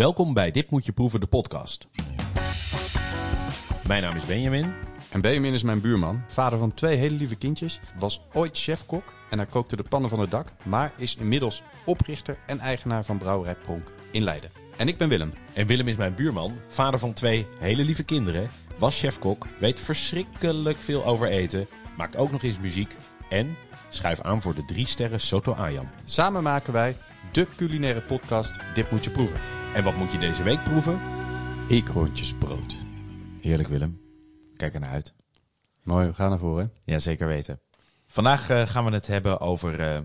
Welkom bij Dit moet je proeven, de podcast. Mijn naam is Benjamin. En Benjamin is mijn buurman, vader van twee hele lieve kindjes, was ooit chefkok en hij kookte de pannen van het dak, maar is inmiddels oprichter en eigenaar van Brouwerij Pronk in Leiden. En ik ben Willem. En Willem is mijn buurman, vader van twee hele lieve kinderen, was chefkok, weet verschrikkelijk veel over eten, maakt ook nog eens muziek en schuif aan voor de 3 Sterren Soto Ayam. Samen maken wij de culinaire podcast Dit moet je proeven. En wat moet je deze week proeven? Eekhoorntjesbrood. Heerlijk, Willem. Kijk er naar uit. Mooi, we gaan ervoor, hè? Ja, zeker weten. Vandaag gaan we het hebben over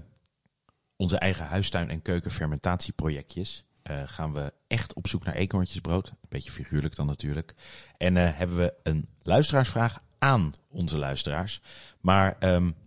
onze eigen huistuin- en keukenfermentatieprojectjes. Gaan we echt op zoek naar eekhoorntjesbrood. Een beetje figuurlijk dan natuurlijk. En hebben we een luisteraarsvraag aan onze luisteraars. Maar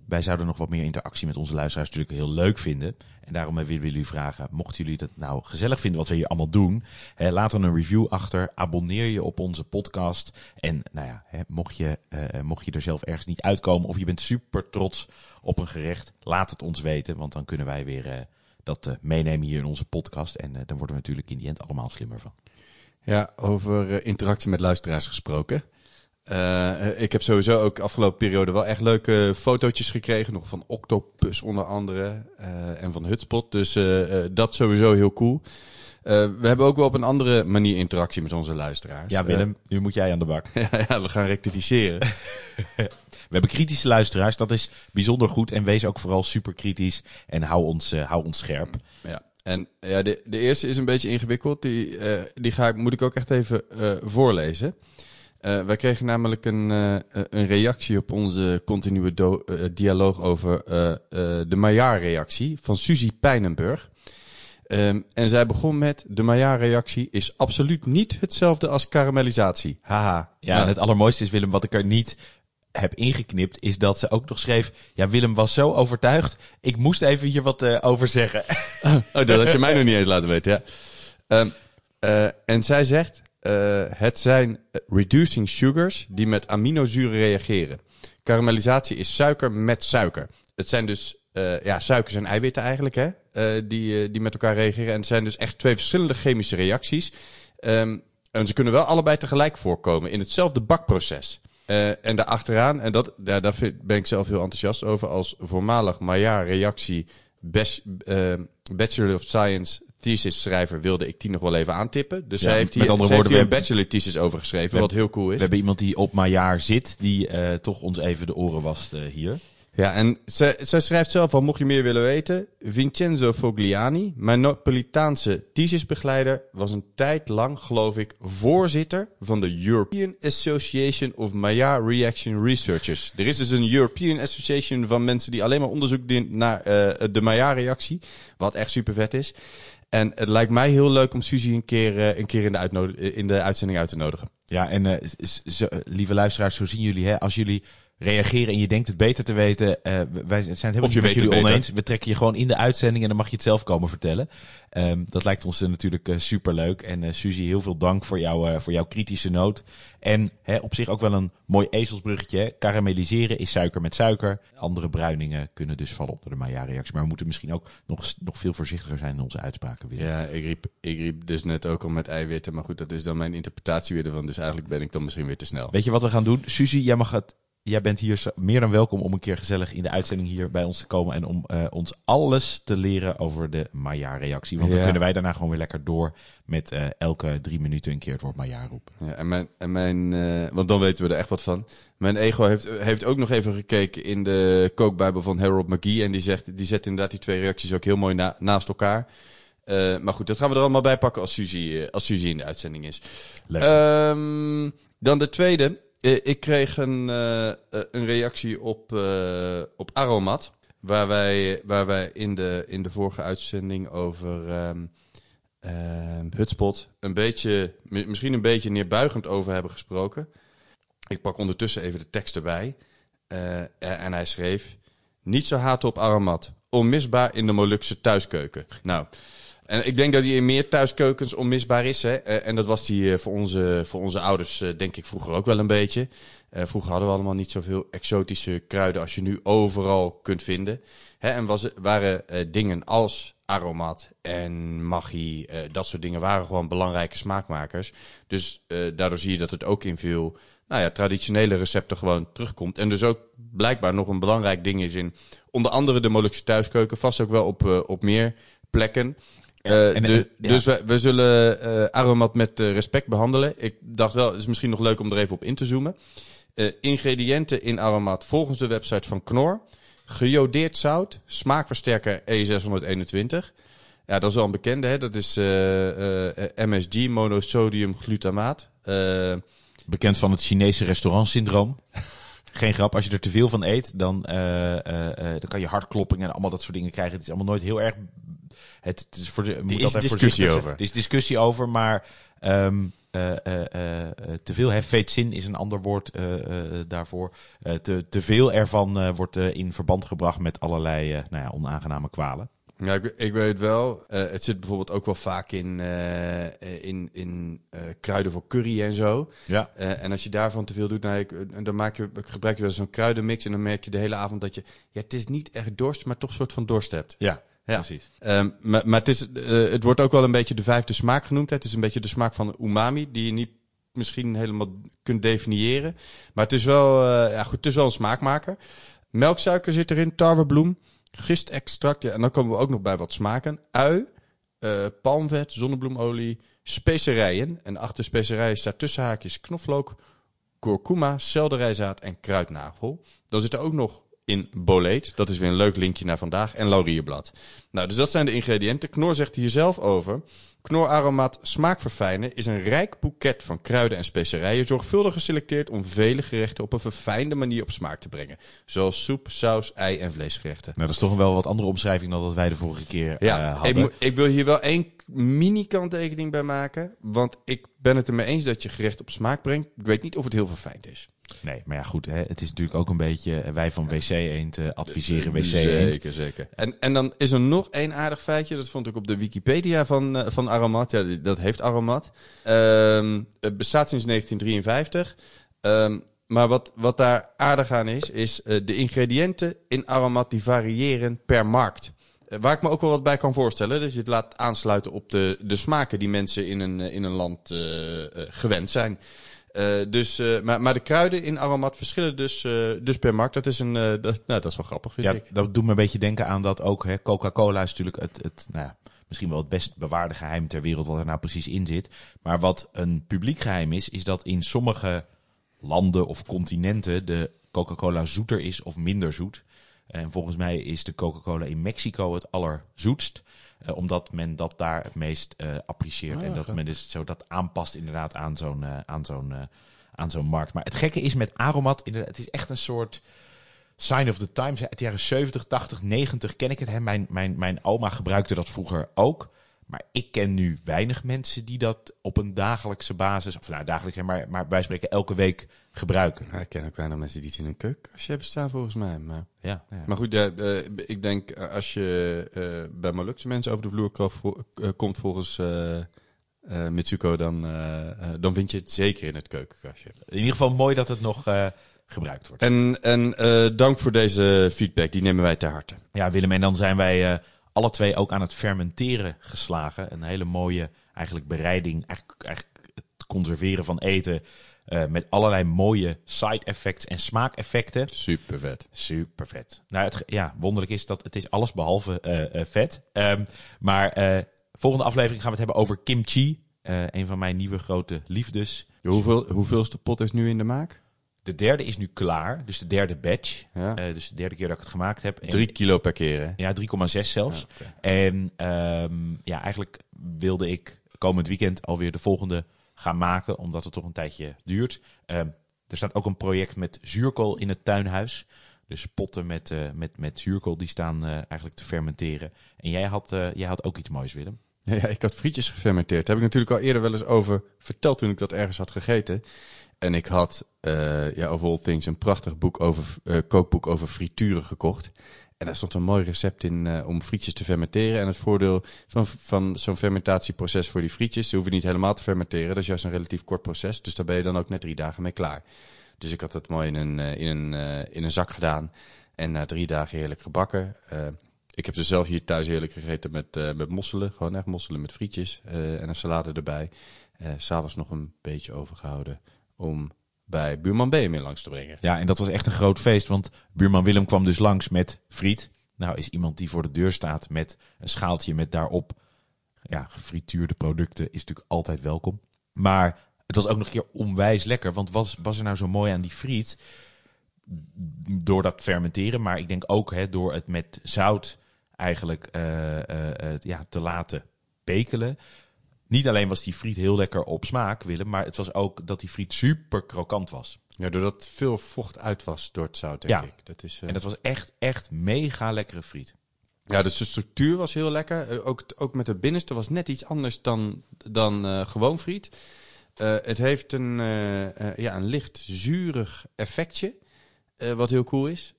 wij zouden nog wat meer interactie met onze luisteraars natuurlijk heel leuk vinden. En daarom willen we jullie vragen, mochten jullie dat nou gezellig vinden wat we hier allemaal doen, laat dan een review achter, abonneer je op onze podcast. En nou ja, mocht je er zelf ergens niet uitkomen of je bent super trots op een gerecht, laat het ons weten. Want dan kunnen wij weer dat meenemen hier in onze podcast. En dan worden we natuurlijk in die end allemaal slimmer van. Ja, over interactie met luisteraars gesproken. Ik heb sowieso ook afgelopen periode wel echt leuke fotootjes gekregen. Nog van Octopus onder andere en van Hutspot. Dus dat sowieso heel cool. We hebben ook wel op een andere manier interactie met onze luisteraars. Ja, Willem, nu moet jij aan de bak. Ja, we gaan rectificeren. We hebben kritische luisteraars, dat is bijzonder goed. En wees ook vooral super kritisch en hou ons scherp. Ja. En ja, de eerste is een beetje ingewikkeld. Die moet ik ook echt even voorlezen. Wij kregen namelijk een reactie op onze continue dialoog over de Maillard-reactie van Suzy Pijnenburg. En zij begon met: de Maillard-reactie is absoluut niet hetzelfde als karamellisatie. Haha. Ja, nou. En het allermooiste is, Willem, wat ik er niet heb ingeknipt, is dat ze ook nog schreef: ja, Willem was zo overtuigd, ik moest even hier wat over zeggen. Oh, dat had je mij nog niet eens laten weten, ja. En zij zegt: het zijn reducing sugars die met aminozuren reageren. Karamellisatie is suiker met suiker. Het zijn dus suikers en eiwitten eigenlijk, hè? Die met elkaar reageren. En het zijn dus echt twee verschillende chemische reacties. En ze kunnen wel allebei tegelijk voorkomen in hetzelfde bakproces. En daarachteraan, en daar ben ik zelf heel enthousiast over, als voormalig Maillard-reactie Bachelor of Science thesis-schrijver wilde ik die nog wel even aantippen. Dus ja, hij heeft hier een bachelor-thesis over geschreven, wat heel cool is. We hebben iemand die op Maillard zit, die toch ons even de oren wast hier. Ja, en zij schrijft zelf al, mocht je meer willen weten: Vincenzo Fogliani, mijn Napolitaanse thesisbegeleider, was een tijd lang, geloof ik, voorzitter van de European Association of Maillard Reaction Researchers. Er is dus een European Association van mensen die alleen maar onderzoek doen naar de Maillard-reactie, wat echt super vet is. En het lijkt mij heel leuk om Suzy een keer in de uitzending uit te nodigen. Ja, en lieve luisteraars, zo zien jullie, hè, als jullie reageren en je denkt het beter te weten, wij zijn het helemaal niet met jullie oneens. We trekken je gewoon in de uitzending en dan mag je het zelf komen vertellen. Dat lijkt ons natuurlijk superleuk. En Suzy, heel veel dank voor jouw kritische noot. En op zich ook wel een mooi ezelsbruggetje. Hè? Karamelliseren is suiker met suiker. Andere bruiningen kunnen dus vallen onder de Maillard-reactie. Maar we moeten misschien ook nog veel voorzichtiger zijn in onze uitspraken weer. Ja, ik riep dus net ook al met eiwitten. Maar goed, dat is dan mijn interpretatie weer ervan. Dus eigenlijk ben ik dan misschien weer te snel. Weet je wat we gaan doen? Suzy, jij bent hier meer dan welkom om een keer gezellig in de uitzending hier bij ons te komen. En om ons alles te leren over de Maillard-reactie. Want dan kunnen wij daarna gewoon weer lekker door met elke 3 minuten een keer het woord Maillard roepen. Ja, en mijn want dan weten we er echt wat van. Mijn ego heeft ook nog even gekeken in de kookbijbel van Harold McGee. En die zet inderdaad die twee reacties ook heel mooi naast elkaar. Maar goed, dat gaan we er allemaal bij pakken als Suzy in de uitzending is. Dan de tweede. Ik kreeg een reactie op Aromat, waar wij in de vorige uitzending over Hutspot misschien een beetje neerbuigend over hebben gesproken. Ik pak ondertussen even de tekst erbij. En hij schreef: niet zo haten op Aromat, onmisbaar in de Molukse thuiskeuken. Nou, En ik denk dat die in meer thuiskeukens onmisbaar is. Hè? En dat was die voor onze ouders denk ik vroeger ook wel een beetje. Vroeger hadden we allemaal niet zoveel exotische kruiden als je nu overal kunt vinden. Hè? En waren dingen als Aromat en Maggi, dat soort dingen waren gewoon belangrijke smaakmakers. Dus daardoor zie je dat het ook in veel traditionele recepten gewoon terugkomt. En dus ook blijkbaar nog een belangrijk ding is in onder andere de Molukse thuiskeuken. Vast ook wel op meer plekken. Dus we zullen Aromat met respect behandelen. Ik dacht wel, het is misschien nog leuk om er even op in te zoomen. Ingrediënten in Aromat volgens de website van Knorr. Gejodeerd zout, smaakversterker E621. Ja, dat is wel een bekende, hè? Dat is MSG, monosodium glutamaat. Bekend van het Chinese restaurantsyndroom. Geen grap, als je er te veel van eet, dan kan je hartkloppingen en allemaal dat soort dingen krijgen. Het is allemaal nooit heel erg... Er is discussie over, maar te veel hefeetzin is een ander woord daarvoor. Te veel ervan wordt in verband gebracht met allerlei onaangename kwalen. Ja, ik weet wel. Het zit bijvoorbeeld ook wel vaak in kruiden voor curry en zo. Ja. En als je daarvan te veel doet, dan gebruik je wel zo'n kruidenmix. En dan merk je de hele avond dat je... Ja, het is niet echt dorst, maar toch een soort van dorst hebt. Ja. Ja, precies. Maar het wordt ook wel een beetje de vijfde smaak genoemd. Hè? Het is een beetje de smaak van umami, die je niet misschien helemaal kunt definiëren. Maar het is wel, het is wel een smaakmaker. Melksuiker zit erin, tarwebloem, gistextract. Ja, en dan komen we ook nog bij wat smaken. Ui, palmvet, zonnebloemolie, specerijen. En achter specerijen staat tussen haakjes knoflook, kurkuma, selderijzaad en kruidnagel. Dan zit er ook nog... in Boleten, dat is weer een leuk linkje naar vandaag, en laurierblad. Dus dat zijn de ingrediënten. Knorr zegt hier zelf over. Knorr Aromat smaak verfijnen is een rijk boeket van kruiden en specerijen, zorgvuldig geselecteerd om vele gerechten op een verfijnde manier op smaak te brengen. Zoals soep, saus, ei en vleesgerechten. Nou, dat is toch wel wat andere omschrijving dan dat wij de vorige keer hadden. Ik wil hier wel één mini-kanttekening bij maken, want ik ben het ermee eens dat je gerecht op smaak brengt. Ik weet niet of het heel verfijnd is. Nee, maar ja goed, hè, het is natuurlijk ook een beetje... wij van WC Eend adviseren WC Eend. Zeker. En dan is er nog één aardig feitje. Dat vond ik op de Wikipedia van Aromat. Ja, dat heeft Aromat. Het bestaat sinds 1953. Maar wat daar aardig aan is de ingrediënten in Aromat die variëren per markt. Waar ik me ook wel wat bij kan voorstellen. Dat je het laat aansluiten op de smaken die mensen in een land gewend zijn. Maar de kruiden in Aromat verschillen dus per markt. Dat is dat is wel grappig. Ja, dat doet me een beetje denken aan dat ook. Hè. Coca-Cola is natuurlijk misschien wel het best bewaarde geheim ter wereld wat er nou precies in zit. Maar wat een publiek geheim is, is dat in sommige landen of continenten de Coca-Cola zoeter is of minder zoet. En volgens mij is de Coca-Cola in Mexico het allerzoetst. Omdat men dat daar het meest apprecieert. En dat men dus zo dat aanpast inderdaad aan zo'n markt. Maar het gekke is met Aromat, inderdaad, het is echt een soort sign of the times. Uit de jaren 70, 80, 90 ken ik het. Hè? Mijn oma gebruikte dat vroeger ook. Maar ik ken nu weinig mensen die dat op een dagelijkse basis... of dagelijks, maar wij spreken elke week gebruiken. Nou, ik ken ook weinig mensen die het in hun keukenkastje hebben staan, volgens mij. Maar, ja. Maar goed, ik denk als je bij Molukse mensen over de vloer komt volgens... Mitsuko, dan vind je het zeker in het keukenkastje. In ieder geval mooi dat het nog... gebruikt wordt. En dank voor deze feedback, die nemen wij ter harte. Ja, Willem, en dan zijn wij... alle twee ook aan het fermenteren geslagen. Een hele mooie eigenlijk bereiding. Eigenlijk het conserveren van eten. Met allerlei mooie side effects en smaakeffecten. Super vet. Wonderlijk is dat het is alles behalve vet. Volgende aflevering gaan we het hebben over kimchi. Een van mijn nieuwe grote liefdes. Hoeveelste pot is nu in de maak? De derde is nu klaar, dus de derde batch. Ja. Dus de derde keer dat ik het gemaakt heb. 3 kilo per keer, hè? Ja, 3,6 zelfs. Ja, okay. En eigenlijk wilde ik komend weekend alweer de volgende gaan maken, omdat het toch een tijdje duurt. Er staat ook een project met zuurkool in het tuinhuis. Dus potten met zuurkool, die staan eigenlijk te fermenteren. En jij had ook iets moois, Willem. Ja, ik had frietjes gefermenteerd. Daar heb ik natuurlijk al eerder wel eens over verteld toen ik dat ergens had gegeten. En ik had, of all things, een prachtig kookboek over frituren gekocht. En daar stond een mooi recept in om frietjes te fermenteren. En het voordeel van zo'n fermentatieproces voor die frietjes, ze hoeven niet helemaal te fermenteren. Dat is juist een relatief kort proces. Dus daar ben je dan ook net 3 dagen mee klaar. Dus ik had dat mooi in een zak gedaan. En na 3 dagen heerlijk gebakken. Ik heb ze zelf hier thuis heerlijk gegeten met mosselen. Gewoon echt mosselen met frietjes en een salade erbij. 'S Avonds nog een beetje overgehouden om bij buurman Benjamin langs te brengen. Ja, en dat was echt een groot feest, want buurman Willem kwam dus langs met friet. Nou is iemand die voor de deur staat met een schaaltje met daarop gefrituurde producten is natuurlijk altijd welkom. Maar het was ook nog een keer onwijs lekker, want was er nou zo mooi aan die friet? Door dat fermenteren, maar ik denk ook door het met zout eigenlijk te laten pekelen. Niet alleen was die friet heel lekker op smaak, Willem, maar het was ook dat die friet super krokant was. Ja, doordat veel vocht uit was door het zout, denk ik. Dat is, en dat was echt mega lekkere friet. Ja, dus de structuur was heel lekker. Ook met de binnenste was net iets anders dan gewoon friet. Het heeft een licht zuurig effectje, wat heel cool is.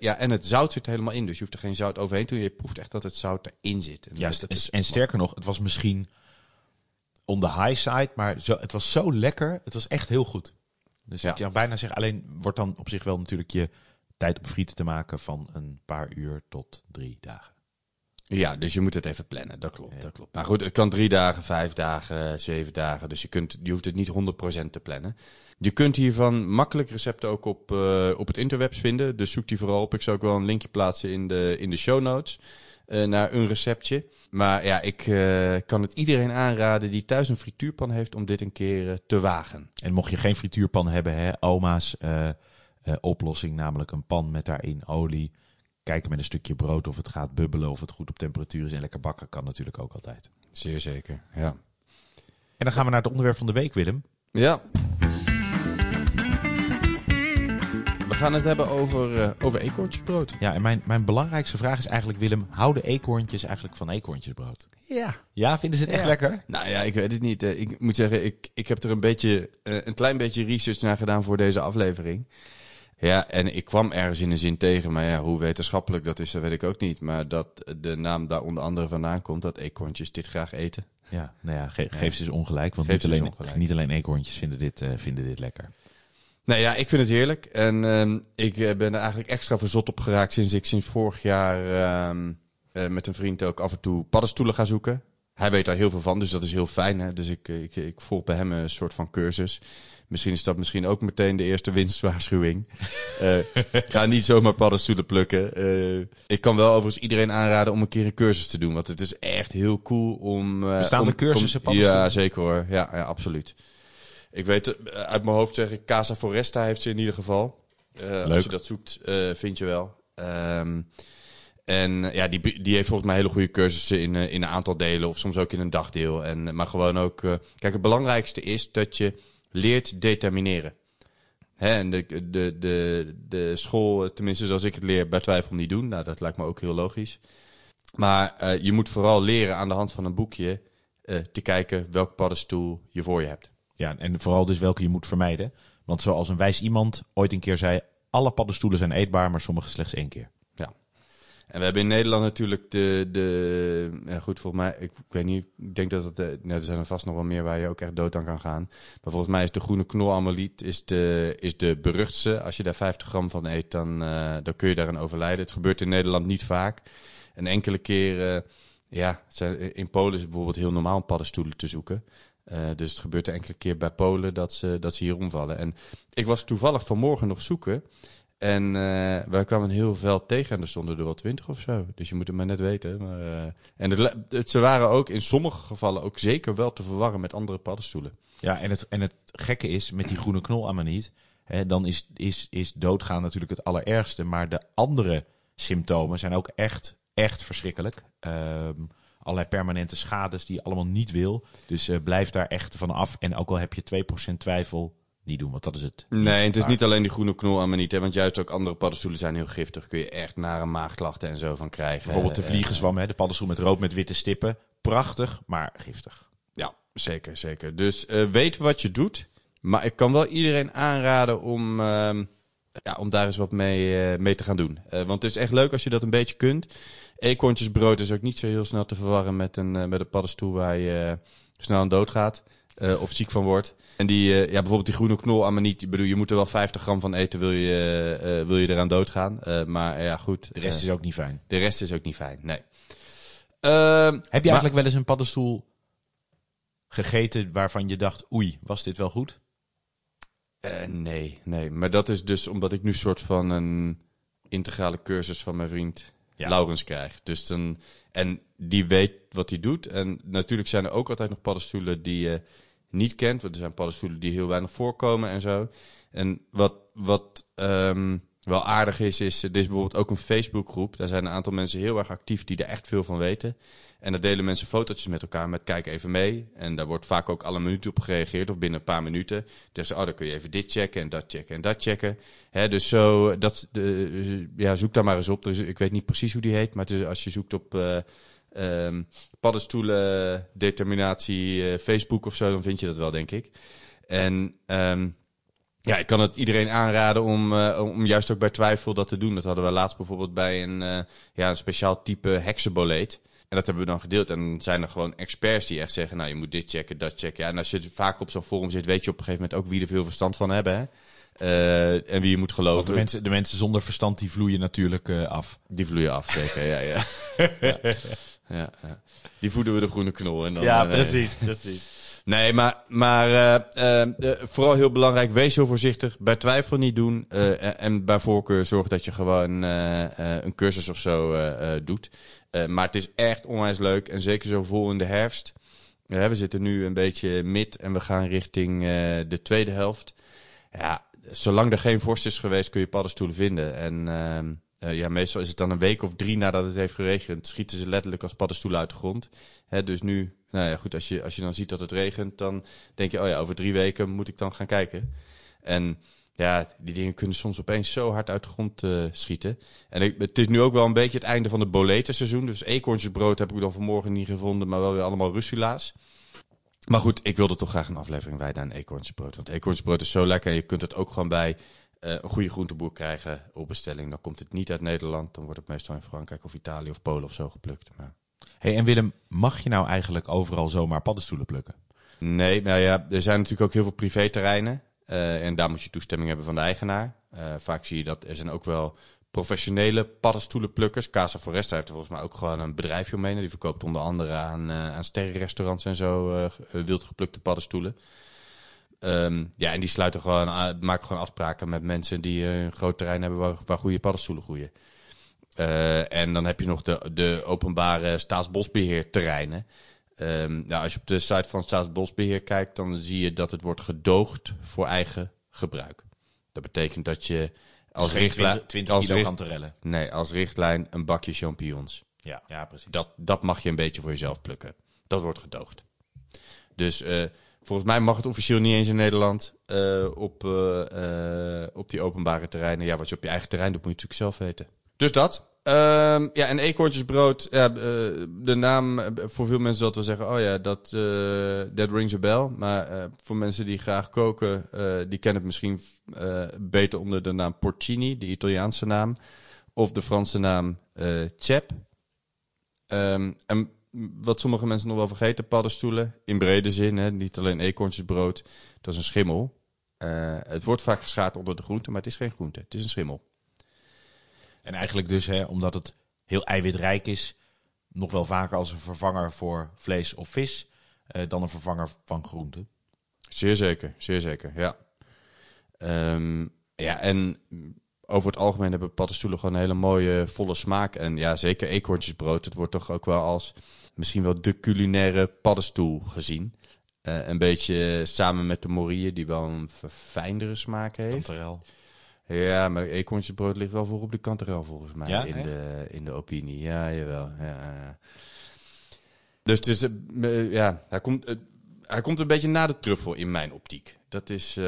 En het zout zit helemaal in, dus je hoeft er geen zout overheen te doen. Je proeft echt dat het zout erin zit. En sterker nog, het was misschien on the high side, maar het was zo lekker. Het was echt heel goed. Dus ik zou bijna zeggen, alleen wordt dan op zich wel natuurlijk je tijd om friet te maken van een paar uur tot 3 dagen. Ja, dus je moet het even plannen, dat klopt. Maar goed, het kan 3 dagen, 5 dagen, 7 dagen. Dus je hoeft het niet 100% te plannen. Je kunt hiervan makkelijk recepten ook op het interwebs vinden. Dus zoek die vooral op. Ik zou ook wel een linkje plaatsen in de show notes naar een receptje. Maar ja, ik kan het iedereen aanraden die thuis een frituurpan heeft om dit een keer te wagen. En mocht je geen frituurpan hebben, oma's oplossing, namelijk een pan met daarin olie. Kijken met een stukje brood of het gaat bubbelen, of het goed op temperatuur is en lekker bakken kan natuurlijk ook altijd. Zeer zeker, ja. En dan gaan we naar het onderwerp van de week, Willem. Ja. We gaan het hebben over eekhoorntjesbrood. Ja, en mijn belangrijkste vraag is eigenlijk, Willem, houden eekhoorntjes eigenlijk van eekhoorntjesbrood? Ja. Ja, vinden ze het echt lekker? Nou ja, ik weet het niet. Ik moet zeggen, ik heb er een klein beetje research naar gedaan voor deze aflevering. Ja, en ik kwam ergens in een zin tegen, maar hoe wetenschappelijk dat is, dat weet ik ook niet. Maar dat de naam daar onder andere vandaan komt, dat eekhoorntjes dit graag eten. Ja, nou ja, geef ze eens ongelijk, want niet alleen eekhoorntjes vinden dit lekker. Nou ja, ik vind het heerlijk. En ik ben er eigenlijk extra verzot op geraakt sinds vorig jaar met een vriend ook af en toe paddenstoelen ga zoeken. Hij weet daar heel veel van, dus dat is heel fijn. Hè? Dus ik volg bij hem een soort van cursus. Misschien is dat ook meteen de eerste winstwaarschuwing. Ga niet zomaar paddenstoelen plukken. Ik kan wel overigens iedereen aanraden om een keer een cursus te doen. Want het is echt heel cool om... Bestaande cursussen paddenstoelen? Ja, zeker hoor. Ja, absoluut. Ik weet uit mijn hoofd zeggen, Casa Foresta heeft ze in ieder geval. Leuk. Als je dat zoekt, vind je wel. En ja, die heeft volgens mij hele goede cursussen in een aantal delen. Of soms ook in een dagdeel. Maar gewoon ook... Kijk, het belangrijkste is dat je leert determineren. En de school, tenminste zoals ik het leer, bij twijfel niet doen. Nou, dat lijkt me ook heel logisch. Maar je moet vooral leren aan de hand van een boekje te kijken welk paddenstoel je voor je hebt. Ja, en vooral dus welke je moet vermijden. Want zoals een wijs iemand ooit een keer zei, alle paddenstoelen zijn eetbaar, maar sommige slechts 1 keer. Ja. En we hebben in Nederland natuurlijk volgens mij, ik weet niet, ik denk dat er zijn er vast nog wel meer waar je ook echt dood aan kan gaan. Maar volgens mij is de groene knolammeliet is de beruchtste. Als je daar 50 gram van eet, dan kun je daaraan overlijden. Het gebeurt in Nederland niet vaak. En enkele keren, in Polen is het bijvoorbeeld heel normaal om paddenstoelen te zoeken. Dus het gebeurt er enkele keer bij Polen dat ze hier omvallen. En ik was toevallig vanmorgen nog zoeken. En wij kwamen een heel veld tegen en er stonden er wel 20 of zo. Dus je moet het maar net weten. Maar, en ze waren ook in sommige gevallen ook zeker wel te verwarren met andere paddenstoelen. Ja, en het gekke is met die groene knolammeniet, dan is doodgaan natuurlijk het allerergste. Maar de andere symptomen zijn ook echt verschrikkelijk. Allerlei permanente schades die je allemaal niet wil. Dus blijf daar echt van af. En ook al heb je 2% twijfel, niet doen, want dat is het. Nee, het is niet alleen die groene knolammeniet, want juist ook andere paddenstoelen zijn heel giftig. Kun je echt nare maagklachten en zo van krijgen. Bijvoorbeeld de vliegenzwam, de paddenstoel met rood met witte stippen. Prachtig, maar giftig. Ja, zeker, zeker. Dus weet wat je doet. Maar ik kan wel iedereen aanraden om ja, om daar eens wat mee te gaan doen. Want het is echt leuk als je dat een beetje kunt. Eekhoorntjesbrood is ook niet zo heel snel te verwarren met een paddenstoel waar je snel aan dood gaat. Of ziek van wordt. En bijvoorbeeld die groene knol amaniet. Ik bedoel, je moet er wel 50 gram van eten, wil je eraan doodgaan. Maar ja, goed. De rest is ook niet fijn. De rest is ook niet fijn, nee. Heb je eigenlijk wel eens een paddenstoel gegeten waarvan je dacht, oei, was dit wel goed? Nee. Maar dat is dus omdat ik nu soort van een integrale cursus van mijn vriend Laurens krijg. Dus dan, en die weet wat hij doet. En natuurlijk zijn er ook altijd nog paddenstoelen die je niet kent. Want er zijn paddenstoelen die heel weinig voorkomen en zo. En wat wel aardig is, er is bijvoorbeeld ook een Facebookgroep. Daar zijn een aantal mensen heel erg actief die er echt veel van weten. En daar delen mensen fotootjes met elkaar met kijk even mee. En daar wordt vaak ook alle minuten op gereageerd of binnen een paar minuten. Dus dan kun je even dit checken en dat checken en dat checken. Hè, dus zo, zoek daar maar eens op. Dus ik weet niet precies hoe die heet, maar als je zoekt op paddenstoelen, determinatie, Facebook of zo, dan vind je dat wel, denk ik. En ik kan het iedereen aanraden om juist ook bij twijfel dat te doen. Dat hadden we laatst bijvoorbeeld bij een speciaal type heksenboleet. En dat hebben we dan gedeeld. En dan zijn er gewoon experts die echt zeggen, nou, je moet dit checken, dat checken. Ja, en als je vaak op zo'n forum zit, weet je op een gegeven moment ook wie er veel verstand van hebben, hè? En wie je moet geloven. Want de mensen zonder verstand, die vloeien natuurlijk af. Die vloeien af, zeker, ja. Ja. Die voeden we de groene knol. En dan, precies. Nee, maar vooral heel belangrijk, wees heel voorzichtig. Bij twijfel niet doen. En bij voorkeur zorg dat je gewoon een cursus of zo doet. Maar het is echt onwijs leuk. En zeker zo vol in de herfst. We zitten nu een beetje mid en we gaan richting de tweede helft. Ja, zolang er geen vorst is geweest kun je paddenstoelen vinden. En meestal is het dan een week of 3 nadat het heeft geregend. Schieten ze letterlijk als paddenstoelen uit de grond. Dus nu, nou ja, goed, als je dan ziet dat het regent, dan denk je, oh ja, over 3 weken moet ik dan gaan kijken. En ja, die dingen kunnen soms opeens zo hard uit de grond schieten. En het is nu ook wel een beetje het einde van het boletenseizoen. Dus eekhoorntjesbrood heb ik dan vanmorgen niet gevonden, maar wel weer allemaal russula's. Maar goed, ik wilde toch graag een aflevering wijden aan eekhoorntjesbrood. Want eekhoorntjesbrood is zo lekker en je kunt het ook gewoon bij een goede groenteboer krijgen op bestelling. Dan komt het niet uit Nederland, dan wordt het meestal in Frankrijk of Italië of Polen of zo geplukt. Maar... Hey, en Willem, mag je nou eigenlijk overal zomaar paddenstoelen plukken? Nee, nou ja, er zijn natuurlijk ook heel veel privéterreinen. En daar moet je toestemming hebben van de eigenaar. Vaak zie je dat er zijn ook wel professionele paddenstoelenplukkers. Casa Foresta heeft er volgens mij ook gewoon een bedrijfje omheen. Die verkoopt onder andere aan sterrenrestaurants en zo wildgeplukte paddenstoelen. En die sluiten gewoon, maken gewoon afspraken met mensen die een groot terrein hebben waar goede paddenstoelen groeien. En dan heb je nog de openbare Staatsbosbeheer terreinen. Als je op de site van Staatsbosbeheer kijkt, dan zie je dat het wordt gedoogd voor eigen gebruik. Dat betekent dat je als richtlijn 20 kilo Cantharel. Nee, als richtlijn een bakje champignons. Ja, precies. Dat mag je een beetje voor jezelf plukken. Dat wordt gedoogd. Dus volgens mij mag het officieel niet eens in Nederland op die openbare terreinen. Ja, wat je op je eigen terrein doet, moet je natuurlijk zelf weten. Dus dat. En eekhoorntjesbrood. De naam, voor veel mensen dat wel zeggen, oh ja, that rings a bell. Maar voor mensen die graag koken, die kennen het misschien beter onder de naam porcini, de Italiaanse naam. Of de Franse naam chap. En wat sommige mensen nog wel vergeten, paddenstoelen. In brede zin, hè, niet alleen eekhoorntjesbrood. Dat is een schimmel. Het wordt vaak geschaard onder de groente, maar het is geen groente. Het is een schimmel. En eigenlijk dus, omdat het heel eiwitrijk is, nog wel vaker als een vervanger voor vlees of vis dan een vervanger van groenten. Zeer zeker, ja. En over het algemeen hebben paddenstoelen gewoon een hele mooie, volle smaak. En ja, zeker eekhoorntjesbrood, het wordt toch ook wel als misschien wel de culinaire paddenstoel gezien. Een beetje samen met de morille, die wel een verfijndere smaak heeft. Cantharel. Ja, maar eekhoorntjesbrood ligt wel voor op de Cantharel volgens mij, ja, in de opinie. Ja, jawel. Ja. Dus het is, hij komt een beetje na de truffel in mijn optiek. Dat is,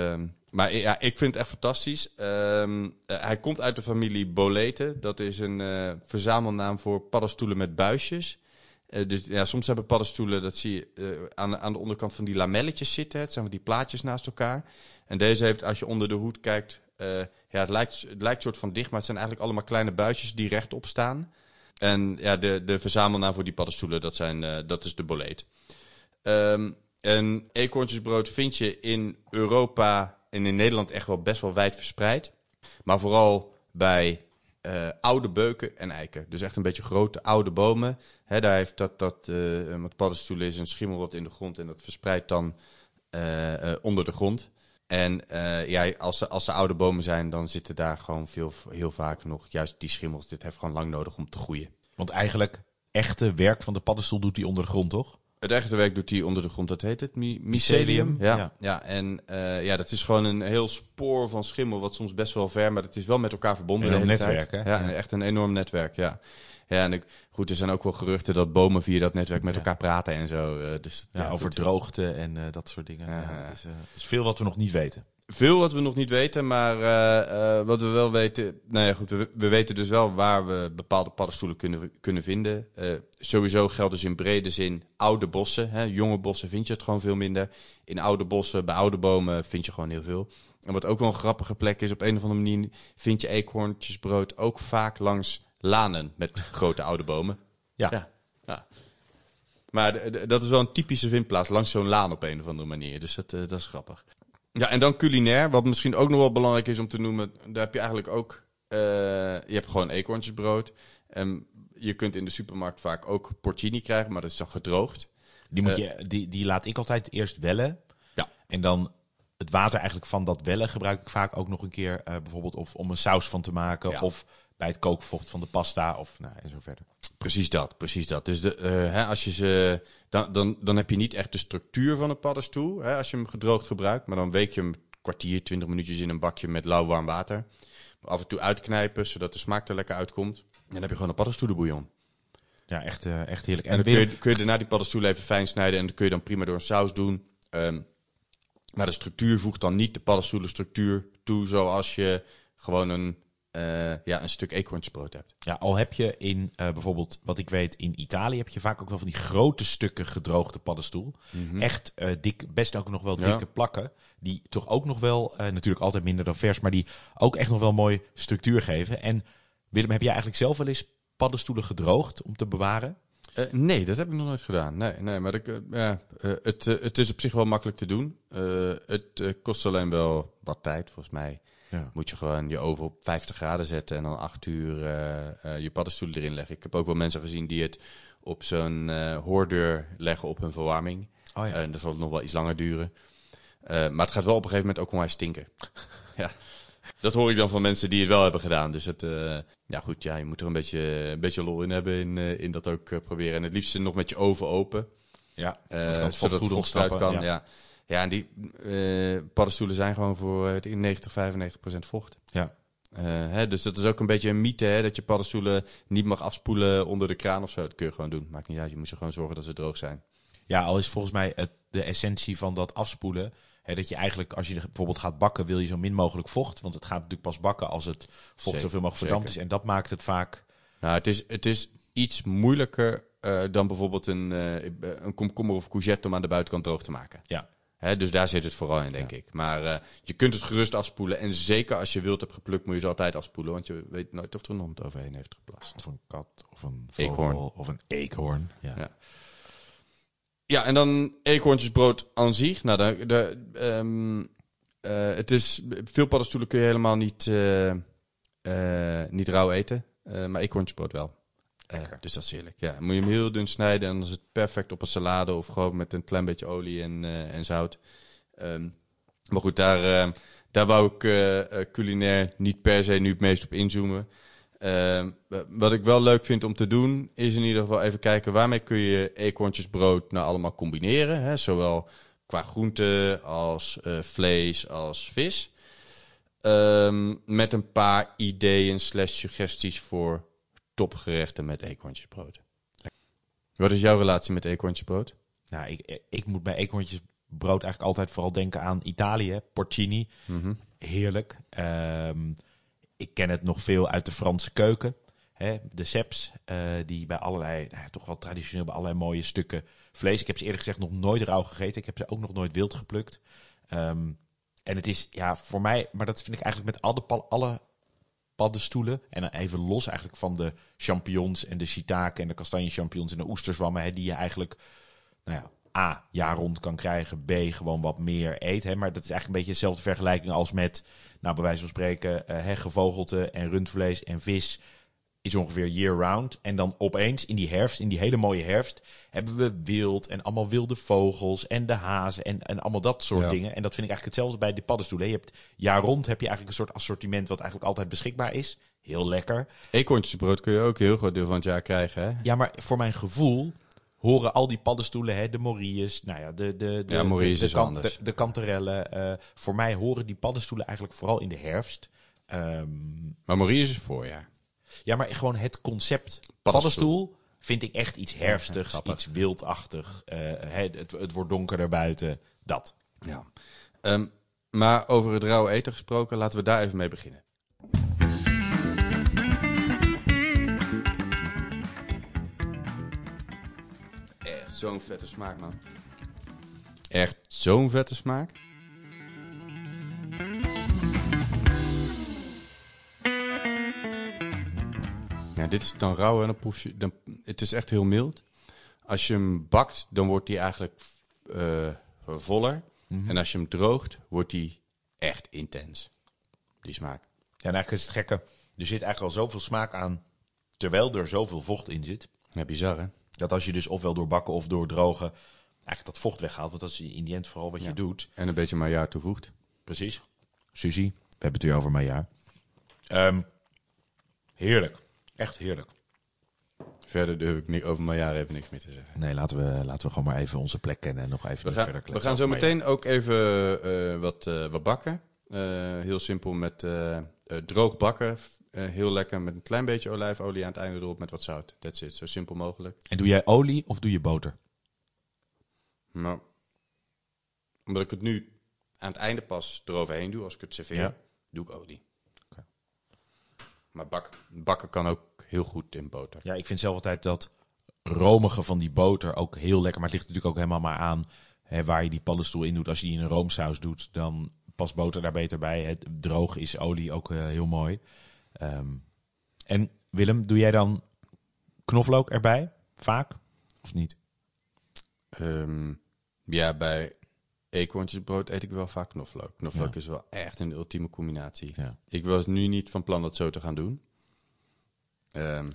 maar ja, ik vind het echt fantastisch. Hij komt uit de familie Boleten. Dat is een verzamelnaam voor paddenstoelen met buisjes. Dus ja, soms hebben paddenstoelen, dat zie je aan de onderkant van die lamelletjes zitten. Het zijn van die plaatjes naast elkaar. En deze heeft, als je onder de hoed kijkt... Ja, het lijkt een soort van dicht, maar het zijn eigenlijk allemaal kleine buisjes die rechtop staan. En ja, de verzamelnaam voor die paddenstoelen, dat is de boleet. En eekhoorntjesbrood vind je in Europa en in Nederland echt wel best wel wijd verspreid. Maar vooral bij oude beuken en eiken. Dus echt een beetje grote oude bomen. Hè, daar heeft met paddenstoelen is een schimmel wat in de grond en dat verspreidt dan onder de grond. En ja, als ze oude bomen zijn, dan zitten daar gewoon heel vaak nog juist die schimmels. Dit heeft gewoon lang nodig om te groeien. Want eigenlijk, echte werk van de paddenstoel doet hij onder de grond, toch? Het echte werk doet hij onder de grond, dat heet het mycelium. Ja. En ja, dat is gewoon een heel spoor van schimmel, wat soms best wel ver, maar dat is wel met elkaar verbonden. Een enorm netwerk, hè? Ja, echt een enorm netwerk, ja. Ja, en goed, er zijn ook wel geruchten dat bomen via dat netwerk met elkaar praten en zo. Dus, ja, over droogte en dat soort dingen. Ja. Het is veel wat we nog niet weten. Veel wat we nog niet weten, maar wat we wel weten... Nou ja, goed, we weten dus wel waar we bepaalde paddenstoelen kunnen vinden. Sowieso geldt dus in brede zin oude bossen. Hè. Jonge bossen vind je het gewoon veel minder. In oude bossen, bij oude bomen vind je gewoon heel veel. En wat ook wel een grappige plek is, op een of andere manier vind je eekhoorntjesbrood ook vaak langs... lanen met grote oude bomen. Ja. Maar dat is wel een typische vindplaats. Langs zo'n laan op een of andere manier. Dus dat is grappig. Ja, en dan culinair. Wat misschien ook nog wel belangrijk is om te noemen. Daar heb je eigenlijk ook... je hebt gewoon eekhoorntjesbrood. Je kunt in de supermarkt vaak ook porcini krijgen. Maar dat is dan gedroogd. Die laat ik altijd eerst wellen. Ja. En dan... Het water eigenlijk van dat wellen gebruik ik vaak ook nog een keer. Bijvoorbeeld of om een saus van te maken. Ja. Of... bij het kookvocht van de pasta of nou, en zo verder. Precies dat. Dus als je ze dan heb je niet echt de structuur van een paddenstoel. Hè, als je hem gedroogd gebruikt, maar dan week je hem een kwartier, 20 minuutjes in een bakje met lauw warm water. Af en toe uitknijpen, zodat de smaak er lekker uitkomt. En dan heb je gewoon een paddenstoelenbouillon. Ja, echt heerlijk. En dan kun je daarna die paddenstoelen even fijn snijden en dat kun je dan prima door een saus doen. Maar de structuur voegt dan niet de paddenstoelenstructuur toe, zoals je gewoon een stuk eekhoorntjesbrood hebt. Ja, al heb je in bijvoorbeeld, wat ik weet, in Italië heb je vaak ook wel van die grote stukken gedroogde paddenstoel. Mm-hmm. Echt dik, best ook nog wel dikke plakken. Die toch ook nog wel, natuurlijk altijd minder dan vers, maar die ook echt nog wel mooi structuur geven. En Willem, heb jij eigenlijk zelf wel eens paddenstoelen gedroogd om te bewaren? Nee, dat heb ik nog nooit gedaan. Nee, maar het is op zich wel makkelijk te doen. Het kost alleen wel wat tijd, volgens mij. Ja. Moet je gewoon je oven op 50 graden zetten en dan 8 uur je paddenstoelen erin leggen. Ik heb ook wel mensen gezien die het op zo'n hoordeur leggen op hun verwarming. Oh ja. Dat zal nog wel iets langer duren. Maar het gaat wel op een gegeven moment ook onwijs stinken. Ja. Dat hoor ik dan van mensen die het wel hebben gedaan. Dus je moet er een beetje lol in hebben in dat ook proberen. En het liefst nog met je oven open. Ja, zodat het vocht eruit kan. Ja. Ja, en die paddenstoelen zijn gewoon voor 90-95% vocht. Ja. Dus dat is ook een beetje een mythe, hè, dat je paddenstoelen niet mag afspoelen onder de kraan of zo. Dat kun je gewoon doen. Maakt niet uit, je moet er gewoon zorgen dat ze droog zijn. Ja, al is volgens mij de essentie van dat afspoelen... Hè, dat je eigenlijk, als je bijvoorbeeld gaat bakken, wil je zo min mogelijk vocht. Want het gaat natuurlijk pas bakken als het vocht zoveel mogelijk verdampt is. En dat maakt het vaak... Nou, het is iets moeilijker dan bijvoorbeeld een komkommer of courgette om aan de buitenkant droog te maken. Ja. He, dus daar zit het vooral in, denk ik. Maar je kunt het gerust afspoelen. En zeker als je wild hebt geplukt, moet je ze altijd afspoelen. Want je weet nooit of er een hond overheen heeft geplast. Of een kat, of een vogel, of een eekhoorn. Ja, en dan eekhoorntjesbrood aan zich. Nou, het is, veel paddenstoelen kun je helemaal niet rauw eten. Maar eekhoorntjesbrood wel. Dus dat is heerlijk. Ja, moet je hem heel dun snijden en dan is het perfect op een salade of gewoon met een klein beetje olie en zout. Maar goed, daar wou ik culinair niet per se nu het meest op inzoomen. Wat ik wel leuk vind om te doen, is in ieder geval even kijken waarmee kun je eekhoorntjesbrood nou allemaal combineren. Hè? Zowel qua groente als vlees als vis. Met een paar ideeën / suggesties voor topgerechten met eekhoorntjesbrood. Wat is jouw relatie met eekhoorntjesbrood? Nou, ik moet bij eekhoorntjesbrood eigenlijk altijd vooral denken aan Italië, porcini. Mm-hmm. Heerlijk. Ik ken het nog veel uit de Franse keuken. Hè? De ceps, die bij allerlei, toch wel traditioneel bij allerlei mooie stukken vlees. Ik heb ze eerlijk gezegd nog nooit rauw gegeten. Ik heb ze ook nog nooit wild geplukt. En het is, ja, voor mij... Maar dat vind ik eigenlijk met alle paddenstoelen... en even los eigenlijk van de champignons en de shiitake... en de kastanje champignons en de oesterzwammen... Hè, die je eigenlijk, nou ja... A, jaar rond kan krijgen. B, gewoon wat meer eet. Hè? Maar dat is eigenlijk een beetje dezelfde vergelijking als met... nou, bij wijze van spreken, gevogelte en rundvlees en vis... is ongeveer year round. En dan opeens in die herfst, in die hele mooie herfst... hebben we wild en allemaal wilde vogels en de hazen en allemaal dat soort dingen. En dat vind ik eigenlijk hetzelfde bij de paddenstoelen. Je hebt jaar rond heb je eigenlijk een soort assortiment... wat eigenlijk altijd beschikbaar is. Heel lekker. Eekhoorntjesbrood kun je ook een heel groot deel van het jaar krijgen, hè? Ja, maar voor mijn gevoel... horen al die paddenstoelen, hè, de morilles, nou ja, de cantarellen. Voor mij horen die paddenstoelen eigenlijk vooral in de herfst. Maar morilles is voorjaar. Ja, maar gewoon het concept paddenstoel vind ik echt iets herfstigs, iets wildachtig. Het wordt donkerder buiten, dat. Ja. Maar over het rauwe eten gesproken, laten we daar even mee beginnen. Zo'n vette smaak, man. Echt zo'n vette smaak. Ja, dit is dan rauw en dan proef je... Dan, het is echt heel mild. Als je hem bakt, dan wordt hij eigenlijk voller. Mm-hmm. En als je hem droogt, wordt hij echt intens. Die smaak. Ja, en eigenlijk is het gekke. Er zit eigenlijk al zoveel smaak aan, terwijl er zoveel vocht in zit. Ja, bizar, hè? Dat als je dus ofwel door bakken of door drogen eigenlijk dat vocht weghaalt. Want dat is in die end vooral wat je doet. En een beetje Maillard toevoegt. Precies. Suzy, we hebben het hier over Maillard. Heerlijk. Echt heerlijk. Verder durf ik niet over Maillard even niks meer te zeggen. Nee, laten we gewoon maar even onze plek kennen en nog even verder kletsen. We gaan zo meteen ook even wat bakken. Heel simpel met droog bakken. Heel lekker met een klein beetje olijfolie aan het einde erop met wat zout. That's it. Zo simpel mogelijk. En doe jij olie of doe je boter? Nou, omdat ik het nu aan het einde pas eroverheen doe, als ik het serveer, doe ik olie. Okay. Maar bakken kan ook heel goed in boter. Ja, ik vind zelf altijd dat romige van die boter ook heel lekker. Maar het ligt natuurlijk ook helemaal maar aan waar je die paddenstoel in doet. Als je die in een roomsaus doet, dan past boter daar beter bij. Het droog is olie ook heel mooi. En Willem, doe jij dan knoflook erbij? Vaak? Of niet? Ja, bij eekhoorntjesbrood eet ik wel vaak knoflook. Knoflook is wel echt een ultieme combinatie. Ja. Ik was nu niet van plan dat zo te gaan doen.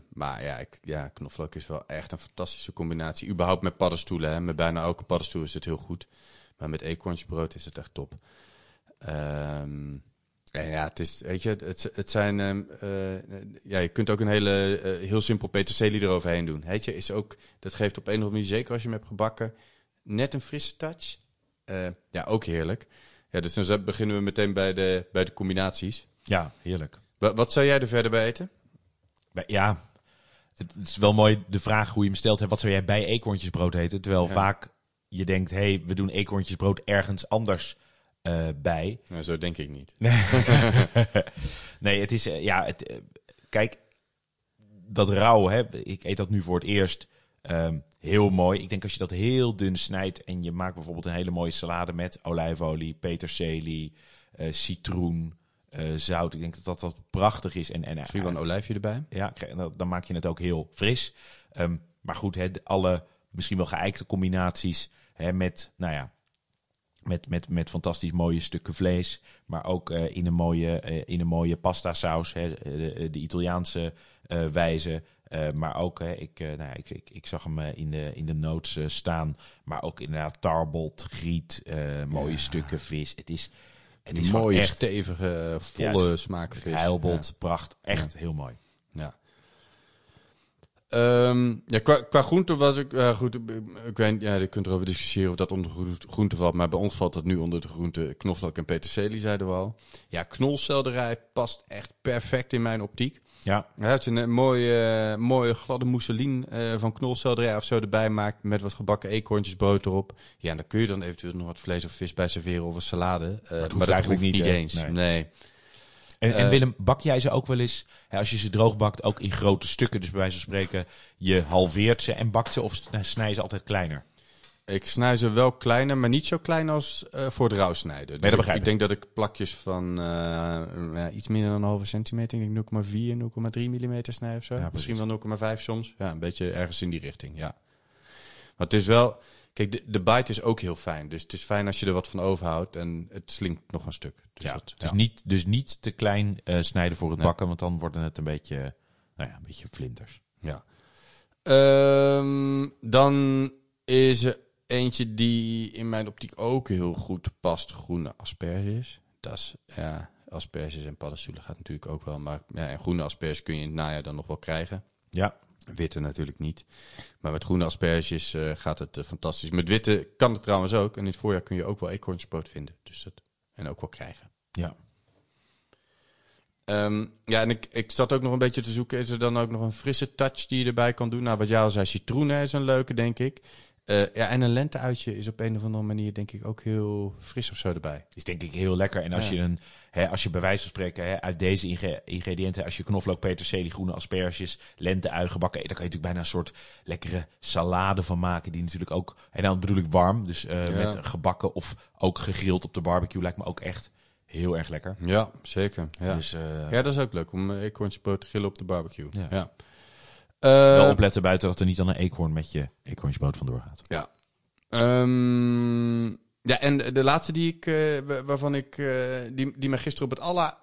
Maar ja, knoflook is wel echt een fantastische combinatie. Überhaupt met paddenstoelen. Hè. Met bijna elke paddenstoel is het heel goed. Maar met eekhoorntjesbrood is het echt top. Ja, het is, weet je, het zijn... je kunt ook een heel simpel peterselie eroverheen doen. Weet je, is ook, dat geeft op een of andere manier, zeker als je hem hebt gebakken, net een frisse touch. Ja, ook heerlijk. Ja, dus dan beginnen we meteen bij de combinaties. Ja, heerlijk. Wat zou jij er verder bij eten? Ja, het is wel mooi de vraag hoe je hem stelt. Hè, wat zou jij bij eekhoorntjesbrood eten? Terwijl vaak je denkt, hey, we doen eekhoorntjesbrood ergens anders... bij. Nou, zo denk ik niet. Nee, het is... kijk, dat rauw, hè, ik eet dat nu voor het eerst heel mooi. Ik denk als je dat heel dun snijdt en je maakt bijvoorbeeld een hele mooie salade met olijfolie, peterselie, citroen, zout. Ik denk dat prachtig is. Misschien wel een olijfje erbij? Ja, dan maak je het ook heel fris. Maar goed, hè, alle misschien wel geëikte combinaties hè, met, nou ja, met fantastisch mooie stukken vlees. Maar ook in een mooie pasta saus. De Italiaanse wijze. Maar ook, ik zag hem in de notes staan. Maar ook inderdaad tarbot, griet, mooie stukken vis. Het is mooie, echt, stevige, volle smaak vis. Heilbot, pracht. Echt heel mooi. Ja. Qua groente was ik... ik weet, je kunt erover discussiëren of dat onder groente valt. Maar bij ons valt dat nu onder de groente knoflook en peterselie, zeiden we al. Ja, knolselderij past echt perfect in mijn optiek. Ja. Hij heeft een mooie gladde mousseline van knolselderij of zo erbij maakt... met wat gebakken eekhoorntjesbrood erop. Ja, en dan kun je dan eventueel nog wat vlees of vis bij serveren of een salade. Maar dat hoeft niet eens. Nee. En Willem, bak jij ze ook wel eens, hè, als je ze droog bakt, ook in grote stukken? Dus bij wijze van spreken, je halveert ze en bakt ze of snij ze altijd kleiner? Ik snij ze wel kleiner, maar niet zo klein als voor het rauw snijden. Dus nee, dat begrijp ik. Ik denk dat ik plakjes van iets minder dan een halve centimeter, ik denk 0,4, 0,3 millimeter snij of zo. Ja, misschien wel 0,5 soms. Ja, een beetje ergens in die richting, ja. Maar het is wel... Kijk, de bite is ook heel fijn. Dus het is fijn als je er wat van overhoudt en het slinkt nog een stuk. Dus ja, niet te klein snijden voor het bakken, want dan worden het een beetje flinters. Ja. Dan is er eentje die in mijn optiek ook heel goed past, groene asperges. Dat is, ja, asperges en paddenstoelen gaat natuurlijk ook wel. Maar ja, en groene asperges kun je in het najaar dan nog wel krijgen. Ja. Witte natuurlijk niet. Maar met groene asperges gaat het fantastisch. Met witte kan het trouwens ook. En in het voorjaar kun je ook wel eekhoorntjesbrood vinden. Dus dat, en ook wel krijgen. Ja. En ik zat ook nog een beetje te zoeken. Is er dan ook nog een frisse touch die je erbij kan doen? Nou, wat jij al zei, citroenen is een leuke, denk ik. En een lenteuitje is op een of andere manier, denk ik, ook heel fris of zo erbij. Is denk ik heel lekker. En als je bij wijze van spreken uit deze ingrediënten, als je knoflook, peterselie, groene asperges, lenteuien gebakken, dan kan je natuurlijk bijna een soort lekkere salade van maken. Die natuurlijk ook, en dan bedoel ik warm, dus met gebakken of ook gegrild op de barbecue lijkt me ook echt heel erg lekker. Ja, zeker. Ja, dus, dat is ook leuk om eekhoorntjesbrood te grillen op de barbecue. Ja. Ja. Wel opletten buiten dat er niet dan een eekhoorn met je eekhoorntjesbrood vandoor gaat. Ja. En de laatste die ik, waarvan ik, die mij gisteren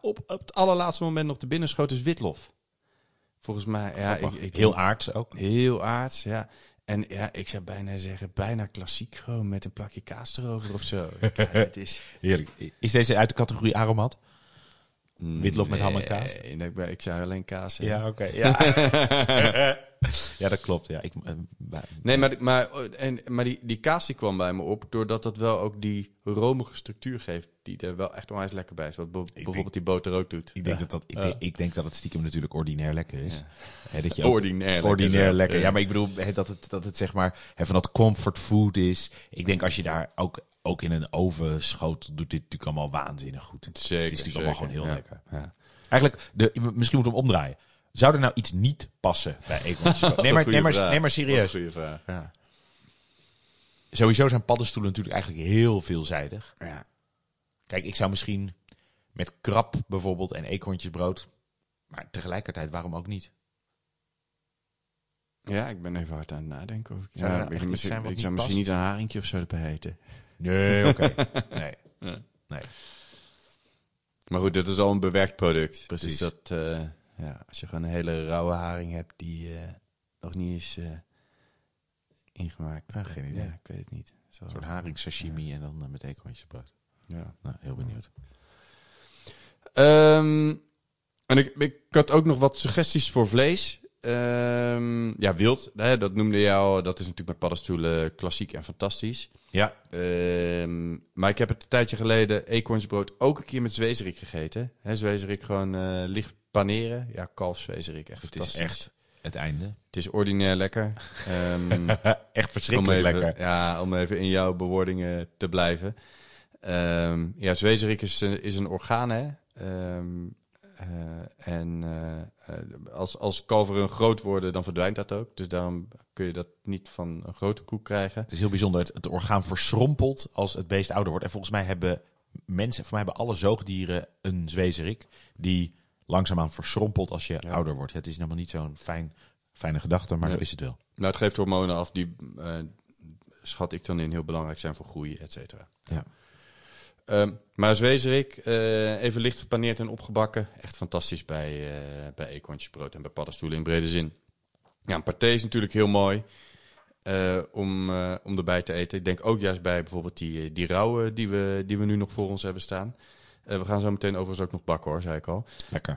op het allerlaatste moment nog te binnen schoot, is witlof. Volgens mij, ja. Ik heel aards ook. Heel aards, ja. En ja, ik zou bijna klassiek gewoon met een plakje kaas erover of zo. Ja, het is heerlijk. Is deze uit de categorie Aromat? Witlof met ham en kaas? Nee, ik zei alleen kaas. Hè? Ja, oké. Ja. Ja, dat klopt. Ja. Maar die kaas die kwam bij me op, doordat dat wel ook die romige structuur geeft, die er wel echt onwijs lekker bij is. Wat bijvoorbeeld die boter ook doet. Ik denk dat het stiekem natuurlijk ordinair lekker is. Ja. Dat je ordinair lekker. Ja, maar ik bedoel dat het zeg maar van dat comfort food is. Ik denk als je daar ook in een ovenschoot doet dit natuurlijk allemaal waanzinnig goed. Het is natuurlijk allemaal gewoon heel lekker. Ja. Eigenlijk, misschien moeten we hem omdraaien. Zou er nou iets niet passen bij eekhoorntjesbrood? Nee, maar serieus. Goede vraag. Ja. Sowieso zijn paddenstoelen natuurlijk eigenlijk heel veelzijdig. Ja. Kijk, ik zou misschien met krab bijvoorbeeld en eekhoorntjesbrood, maar tegelijkertijd waarom ook niet? Ja, ik ben even hard aan het nadenken. Ik zou misschien niet een haringtje of zo erbij heten. Nee, oké. Nee. Maar goed, dit is al een bewerkt product. Precies. Dus dat... als je gewoon een hele rauwe haring hebt die nog niet is ingemaakt. Ah, geen idee. Ja, ik weet het niet. Een soort haring sashimi en dan met eekhoorntjesbrood. Ja. Nou, heel benieuwd. En ik had ook nog wat suggesties voor vlees. Wild. Hè, dat noemde jij al. Dat is natuurlijk met paddenstoelen klassiek en fantastisch. Ja. Maar ik heb het een tijdje geleden eekhoorntjesbrood ook een keer met zwezerik gegeten. Hè, zwezerik gewoon licht paneren. Ja, kalfswezerik. Echt fantastisch. Het is echt het einde. Het is ordinair lekker. Echt verschrikkelijk lekker. Ja, om even in jouw bewoordingen te blijven. Zwezerik is een orgaan, hè. Als kalveren groot worden, dan verdwijnt dat ook. Dus daarom kun je dat niet van een grote koe krijgen. Het is heel bijzonder. Het orgaan verschrompelt als het beest ouder wordt. En volgens mij hebben alle zoogdieren een zwezerik die langzaamaan verschrompelt als je ouder wordt. Het is helemaal niet zo'n fijne gedachte, maar zo is het wel. Nou, het geeft hormonen af die, schat ik dan in, heel belangrijk zijn voor groei, et cetera. Ja. Maar zwezerik, even licht gepaneerd en opgebakken. Echt fantastisch bij eekhoorntjesbrood en bij paddenstoelen in brede zin. Ja, een paté is natuurlijk heel mooi om erbij te eten. Ik denk ook juist bij bijvoorbeeld die rauwe die we nu nog voor ons hebben staan. We gaan zo meteen overigens ook nog bakken, hoor, zei ik al. Lekker.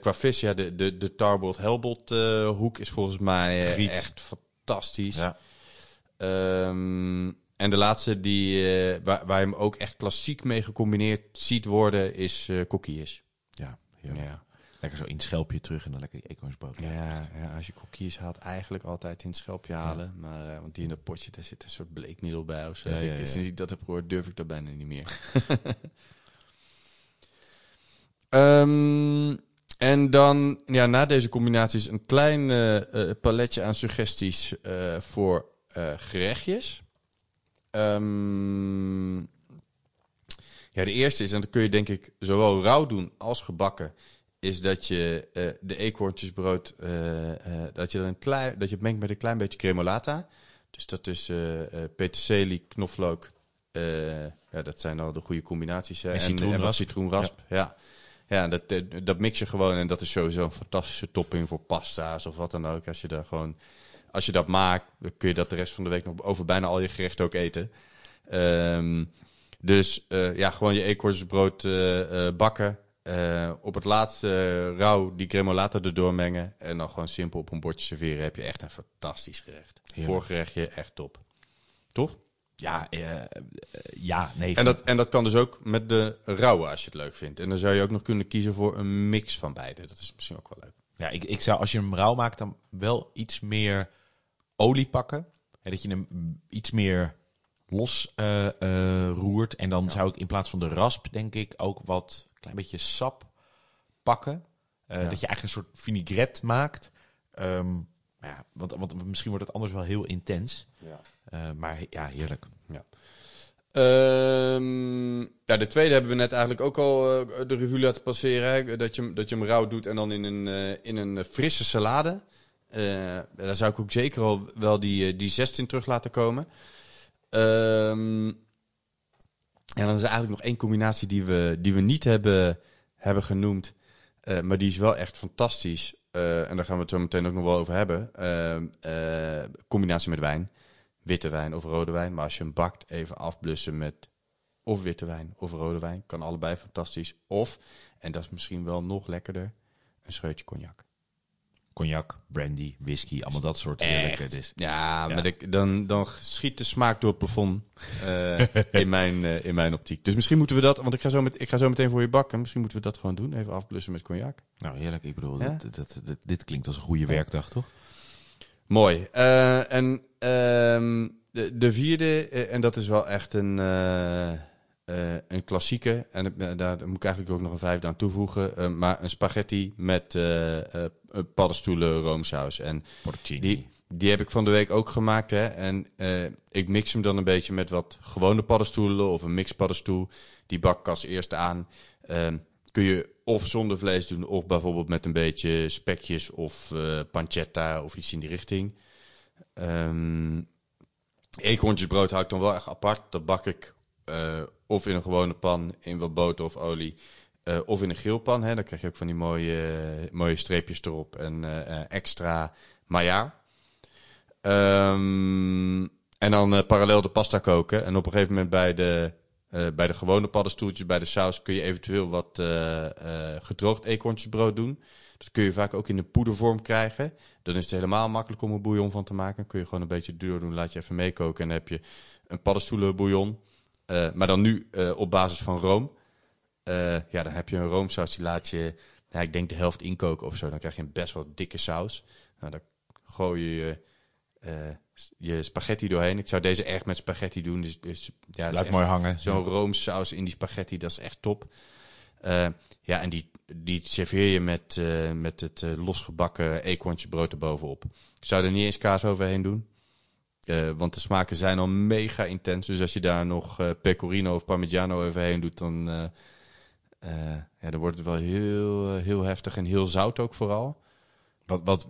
Qua vis, de Tarbot Helbot hoek is volgens mij echt fantastisch. Ja. En de laatste die waar je hem ook echt klassiek mee gecombineerd ziet worden, is kokkies. Ja. Lekker zo in het schelpje terug en dan lekker die eekhoorntjesbrood. Ja, als je kokkies haalt, eigenlijk altijd in het schelpje halen. Ja. Maar, want die in dat potje, daar zit een soort bleekmiddel bij of zo. Ja. Sinds ik dat heb gehoord, durf ik dat bijna niet meer. En dan, na deze combinaties, een klein paletje aan suggesties voor gerechtjes. Ja, de eerste is, en dat kun je denk ik zowel rauw doen als gebakken, is dat je de eekhoorntjesbrood, dat je het mengt met een klein beetje cremolata. Dus dat is peterselie, knoflook, ja, dat zijn al de goede combinaties. En citroenrasp. Citroenrasp, ja. Ja, dat mix je gewoon en dat is sowieso een fantastische topping voor pasta's of wat dan ook. Als je daar gewoon, als je dat maakt, dan kun je dat de rest van de week nog over bijna al je gerechten ook eten. Dus gewoon je eekhoorntjesbrood bakken. Op het laatste rauw die cremolata erdoor mengen. En dan gewoon simpel op een bordje serveren. Heb je echt een fantastisch gerecht. Ja. Voorgerechtje, echt top. Toch? Ja, nee. En dat kan dus ook met de rauwe als je het leuk vindt. En dan zou je ook nog kunnen kiezen voor een mix van beide. Dat is misschien ook wel leuk. Ja, ik zou als je hem rauw maakt dan wel iets meer olie pakken. En dat je hem iets meer los roert. En dan zou ik in plaats van de rasp denk ik ook wat klein beetje sap pakken. Dat je eigenlijk een soort vinaigrette maakt. Want misschien wordt het anders wel heel intens. Ja. Maar ja, heerlijk. Ja. De tweede hebben we net eigenlijk ook al de revue laten passeren. Hè? Dat je hem rauw doet en dan in een frisse salade. Daar zou ik ook zeker al wel die zest in terug laten komen. En dan is er eigenlijk nog één combinatie die we niet hebben genoemd. Maar die is wel echt fantastisch. En daar gaan we het zo meteen ook nog wel over hebben. Combinatie met wijn. Witte wijn of rode wijn. Maar als je hem bakt, even afblussen met of witte wijn of rode wijn. Kan allebei fantastisch. Of, en dat is misschien wel nog lekkerder, een scheutje cognac. Cognac, brandy, whisky, allemaal dat soort heerlijke. Dus. Ja, maar dan schiet de smaak door het plafond in mijn optiek. Dus misschien moeten we dat, want ik ga zo meteen voor je bakken. Misschien moeten we dat gewoon doen, even afblussen met cognac. Nou, heerlijk. Ik bedoel, ja? Dit klinkt als een goede werkdag, toch? Mooi. De vierde, en dat is wel echt een klassieke. En daar moet ik eigenlijk ook nog een vijfde aan toevoegen. Maar een spaghetti met paddenstoelen, roomsaus. En porcini. Die heb ik van de week ook gemaakt. Hè? En ik mix hem dan een beetje met wat gewone paddenstoelen of een mix paddenstoel. Die bak ik als eerste aan. Kun je of zonder vlees doen of bijvoorbeeld met een beetje spekjes of pancetta of iets in die richting. Eekhoorntjesbrood hou ik dan wel echt apart. Dat bak ik of in een gewone pan, in wat boter of olie. Of in een grillpan. Hè. Dan krijg je ook van die mooie streepjes erop. En extra Maillard. En dan parallel de pasta koken. En op een gegeven moment bij de gewone paddenstoeltjes, bij de saus, kun je eventueel wat gedroogd eekhoorntjesbrood doen. Dat kun je vaak ook in de poedervorm krijgen. Dan is het helemaal makkelijk om een bouillon van te maken. Dan kun je gewoon een beetje duur doen. Laat je even meekoken. En dan heb je een paddenstoelenbouillon. Maar dan nu op basis van room. Dan heb je een roomsaus die laat je, ik denk de helft inkoken of zo. Dan krijg je een best wel dikke saus. Nou, dan gooi je je spaghetti doorheen. Ik zou deze echt met spaghetti doen. Dus, blijft mooi hangen. Zo'n roomsaus in die spaghetti, dat is echt top. En die serveer je met het losgebakken eekhoorntjesbrood erbovenop. Ik zou er niet eens kaas overheen doen. Want de smaken zijn al mega intens. Dus als je daar nog pecorino of parmigiano overheen doet, dan wordt het wel heel, heel heftig en heel zout ook vooral.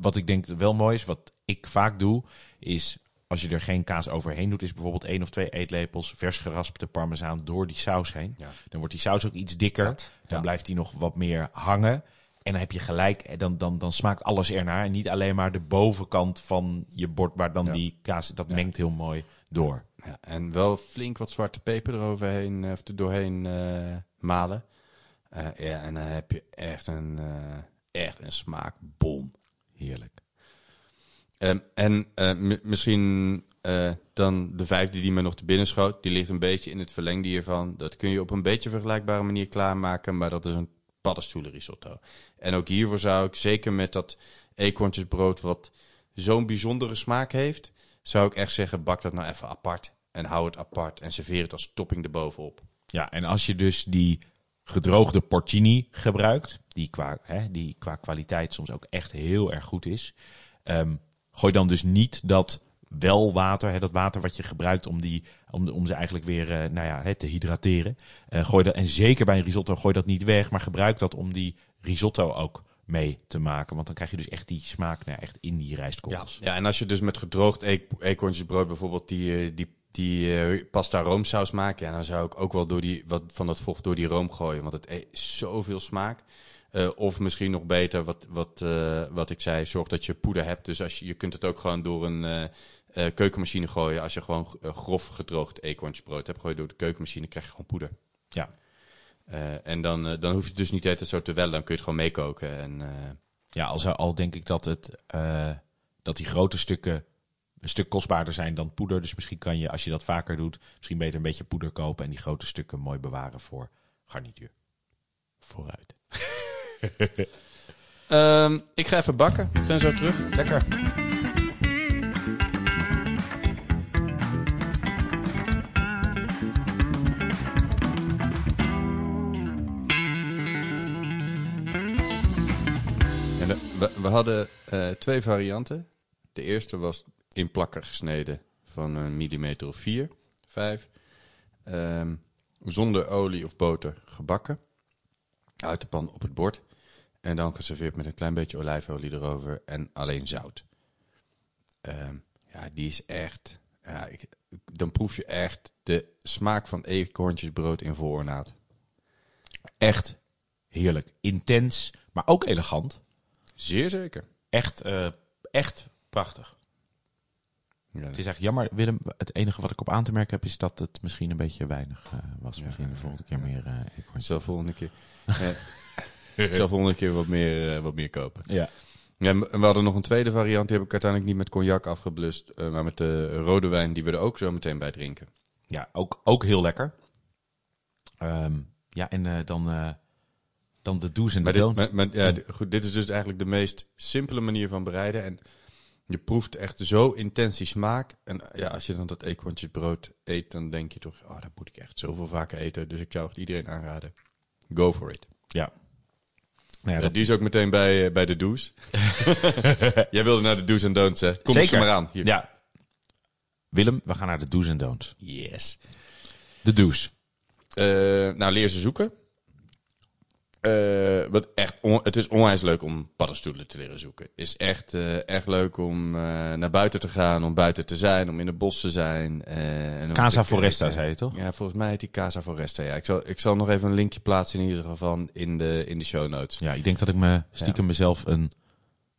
Wat ik denk wel mooi is, wat ik vaak doe, is als je er geen kaas overheen doet, is bijvoorbeeld 1 of 2 eetlepels vers geraspte parmezaan door die saus heen. Ja. Dan wordt die saus ook iets dikker. Dan blijft die nog wat meer hangen. En dan heb je gelijk, dan smaakt alles ernaar. En niet alleen maar de bovenkant van je bord, waar dan die kaas, dat mengt heel mooi door. Ja, en wel flink wat zwarte peper eroverheen, of er doorheen malen. En dan heb je echt een smaakbom. Heerlijk. Misschien dan de vijfde die me nog te binnen schoot. Die ligt een beetje in het verlengde hiervan. Dat kun je op een beetje vergelijkbare manier klaarmaken, maar dat is een paddenstoelenrisotto. En ook hiervoor zou ik, zeker met dat eekhoorntjesbrood wat zo'n bijzondere smaak heeft, zou ik echt zeggen, bak dat nou even apart en hou het apart en serveer het als topping erbovenop. Ja, en als je dus die gedroogde porcini gebruikt, die qua kwaliteit soms ook echt heel erg goed is, gooi dan dus niet dat wel water, dat water wat je gebruikt om ze eigenlijk weer te hydrateren. Gooi dat, en zeker bij een risotto, gooi dat niet weg, maar gebruik dat om die risotto ook mee te maken. Want dan krijg je dus echt die smaak echt in die rijstkorrels. Ja, en als je dus met gedroogd eekhoorntjesbrood bijvoorbeeld die pasta roomsaus maakt, dan zou ik ook wel door wat van dat vocht door die room gooien. Want het eet zoveel smaak. Of misschien nog beter, wat ik zei, zorg dat je poeder hebt. Dus als je kunt het ook gewoon door een keukenmachine gooien. Als je gewoon grof gedroogd eekhoorntjesbrood hebt, gooi je door de keukenmachine, krijg je gewoon poeder. Ja. En dan hoef je het dus niet altijd zo te wellen. Dan kun je het gewoon meekoken. Al denk ik dat dat die grote stukken een stuk kostbaarder zijn dan poeder. Dus misschien kan je, als je dat vaker doet, misschien beter een beetje poeder kopen en die grote stukken mooi bewaren voor garnituur. Vooruit. Ik ga even bakken. Ik ben zo terug. Lekker. We hadden twee varianten. De eerste was in plakken gesneden van een millimeter of 4, 5. Zonder olie of boter gebakken. Uit de pan op het bord. En dan geserveerd met een klein beetje olijfolie erover en alleen zout. Die is echt... dan proef je echt de smaak van eekhoorntjesbrood in voornaad. Echt heerlijk. Intens, maar ook elegant. Zeer zeker. Echt prachtig. Ja. Het is echt jammer, Willem. Het enige wat ik op aan te merken heb, is dat het misschien een beetje weinig was. Ja, misschien de volgende keer meer. Ik zal volgende keer wat meer kopen. Ja. Ja, we hadden nog een tweede variant. Die heb ik uiteindelijk niet met cognac afgeblust. Maar met de rode wijn, die we er ook zo meteen bij drinken. Ja, ook heel lekker. Dan de do's en de don'ts. Dit is dus eigenlijk de meest simpele manier van bereiden. En je proeft echt zo intens die smaak. En als je dan dat eekhoorntjesbrood eet, dan denk je toch... dat moet ik echt zoveel vaker eten. Dus ik zou het iedereen aanraden. Go for it. Ja. Die is ook meteen bij de do's. Jij wilde naar de do's en don'ts, hè? Kom ze maar aan. Hier. Ja. Willem, we gaan naar de do's en don'ts. Yes. De do's. Leer ze zoeken. Het is onwijs leuk om paddenstoelen te leren zoeken. Het is echt leuk om naar buiten te gaan, om buiten te zijn, om in het bos te zijn. Casa Foresta, zei je toch? Ja, volgens mij heet die Casa Foresta. Ja. Ik zal nog even een linkje plaatsen in ieder geval in de show notes. Ja, ik denk dat ik mezelf een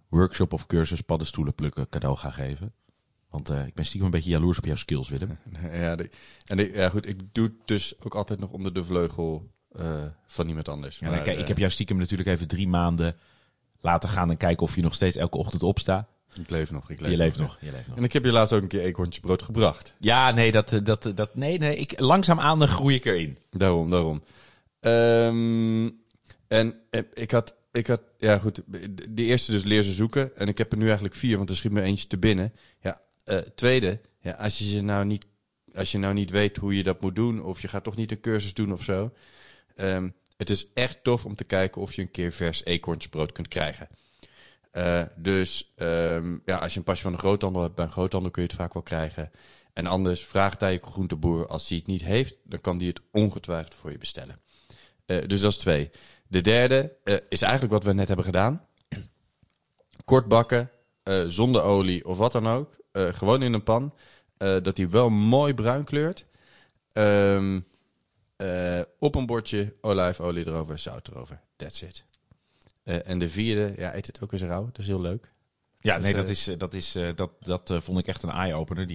workshop of cursus paddenstoelen plukken cadeau ga geven. Want ik ben stiekem een beetje jaloers op jouw skills, Willem. Ik doe het dus ook altijd nog onder de vleugel... van iemand anders. Ja, maar, ik heb jou stiekem natuurlijk even 3 maanden laten gaan en kijken of je nog steeds elke ochtend opstaat. Ik leef nog. Je leeft nog. En ik heb je laatst ook een keer eekhoorntjesbrood gebracht. Ja, nee, langzaamaan groei ik erin. Daarom. De eerste dus leer ze zoeken. En ik heb er nu eigenlijk 4, want er schiet me eentje te binnen. Ja, tweede, als je nou niet weet hoe je dat moet doen, of je gaat toch niet een cursus doen of zo... het is echt tof om te kijken of je een keer vers eekhoorntjesbrood kunt krijgen. Als je een pasje van een groothandel hebt, bij een groothandel kun je het vaak wel krijgen. En anders, vraag daar je groenteboer, als hij het niet heeft, dan kan die het ongetwijfeld voor je bestellen. Dus dat is 2. De derde is eigenlijk wat we net hebben gedaan. Kort bakken, zonder olie of wat dan ook. Gewoon in een pan. Dat hij wel mooi bruin kleurt. Op een bordje, olijfolie erover, zout erover. That's it. En de vierde, eet het ook eens rauw. Dat is heel leuk. Ja, nee, dat vond ik echt een eye-opener,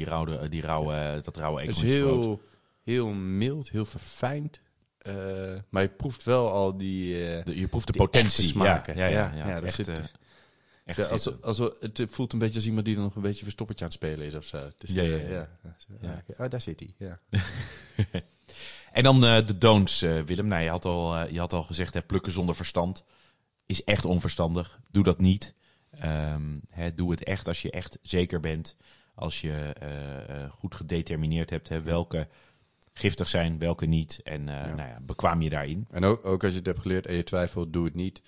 dat rauwe eekhoorntjesbrood. Het is heel mild, heel verfijnd. Maar je proeft wel al de potentie smaken. Het voelt een beetje als iemand die dan nog een beetje verstoppertje aan het spelen is of zo. Daar zit hij, ja. En dan de don'ts, Willem. Nou, je had al gezegd, plukken zonder verstand is echt onverstandig. Doe dat niet. Doe het echt als je echt zeker bent. Als je goed gedetermineerd hebt welke giftig zijn, welke niet. En bekwaam je daarin. En ook als je het hebt geleerd en je twijfelt, doe het niet.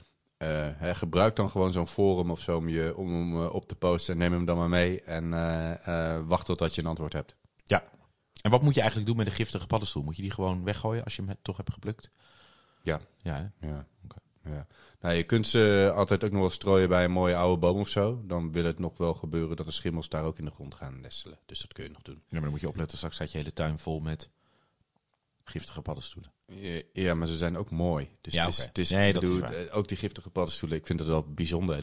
Gebruik dan gewoon zo'n forum of zo om hem op te posten en neem hem dan maar mee. En wacht totdat je een antwoord hebt. Ja. En wat moet je eigenlijk doen met de giftige paddenstoel? Moet je die gewoon weggooien als je hem toch hebt geplukt? Ja. Ja, hè? Ja. Okay. Ja. Nou, je kunt ze altijd ook nog wel strooien bij een mooie oude boom of zo. Dan wil het nog wel gebeuren dat de schimmels daar ook in de grond gaan nestelen. Dus dat kun je nog doen. Ja, maar dan moet je opletten. Straks staat je hele tuin vol met giftige paddenstoelen. Ja, maar ze zijn ook mooi. Dus ja, okay. Het is, nee, dat bedoel, is ook die giftige paddenstoelen. Ik vind dat wel bijzonder.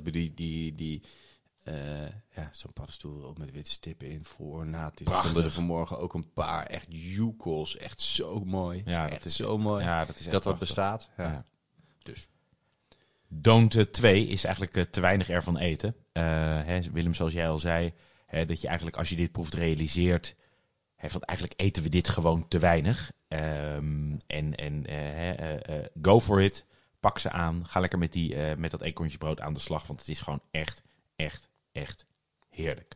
Ja, zo'n paddenstoel ook met witte stippen in voor ornaat. Er stonden er vanmorgen ook een paar echt joekels. Echt zo mooi. Ja, echt dat is zo mooi. Ja, dat is echt dat bestaat. Ja. Ja. Dus. Don't 2 is eigenlijk te weinig ervan eten. Willem, zoals jij al zei, dat je eigenlijk als je dit proeft realiseert, want eigenlijk eten we dit gewoon te weinig. Go for it. Pak ze aan. Ga lekker met dat eekhoorntjesbrood aan de slag, want het is gewoon echt heerlijk.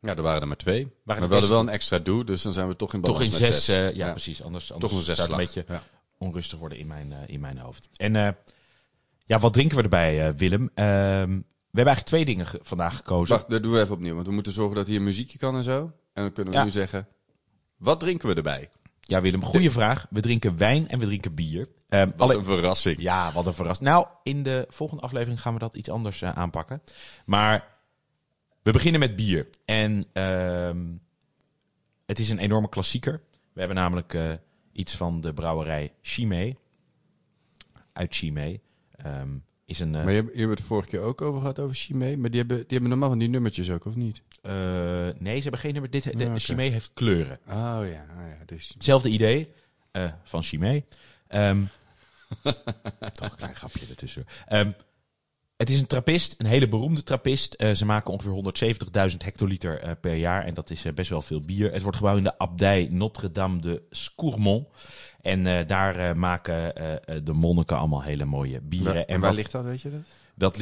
Ja, er waren er maar 2. Maar we hadden wel een extra doe, dus dan zijn we toch in balans met 6. Ja, precies. Anders toch een 6 een beetje onrustig worden in mijn hoofd. En ja, wat drinken we erbij, Willem? We hebben eigenlijk 2 dingen vandaag gekozen. Wacht, dat doen we even opnieuw, want we moeten zorgen dat hier muziekje kan en zo. En dan kunnen we nu zeggen, wat drinken we erbij? Ja, Willem, goede vraag. We drinken wijn en we drinken bier. Een verrassing. Ja, wat een verrassing. Nou, in de volgende aflevering gaan we dat iets anders aanpakken. Maar we beginnen met bier. En het is een enorme klassieker. We hebben namelijk iets van de brouwerij Chimay. Uit Chimay. Maar je hebt het vorige keer ook over gehad, over Chimay. Maar die hebben normaal van die nummertjes ook, of niet? Nee, ze hebben geen nummer. Chimay heeft kleuren. Oh ja. Dus... Hetzelfde idee van Chimay. Toch een klein grapje ertussen. Het is een trappist, een hele beroemde trappist. Ze maken ongeveer 170.000 hectoliter per jaar. En dat is best wel veel bier. Het wordt gebouwd in de Abdij Notre-Dame de Scourmont. En daar maken de monniken allemaal hele mooie bieren. En waar ligt dat, weet je dat?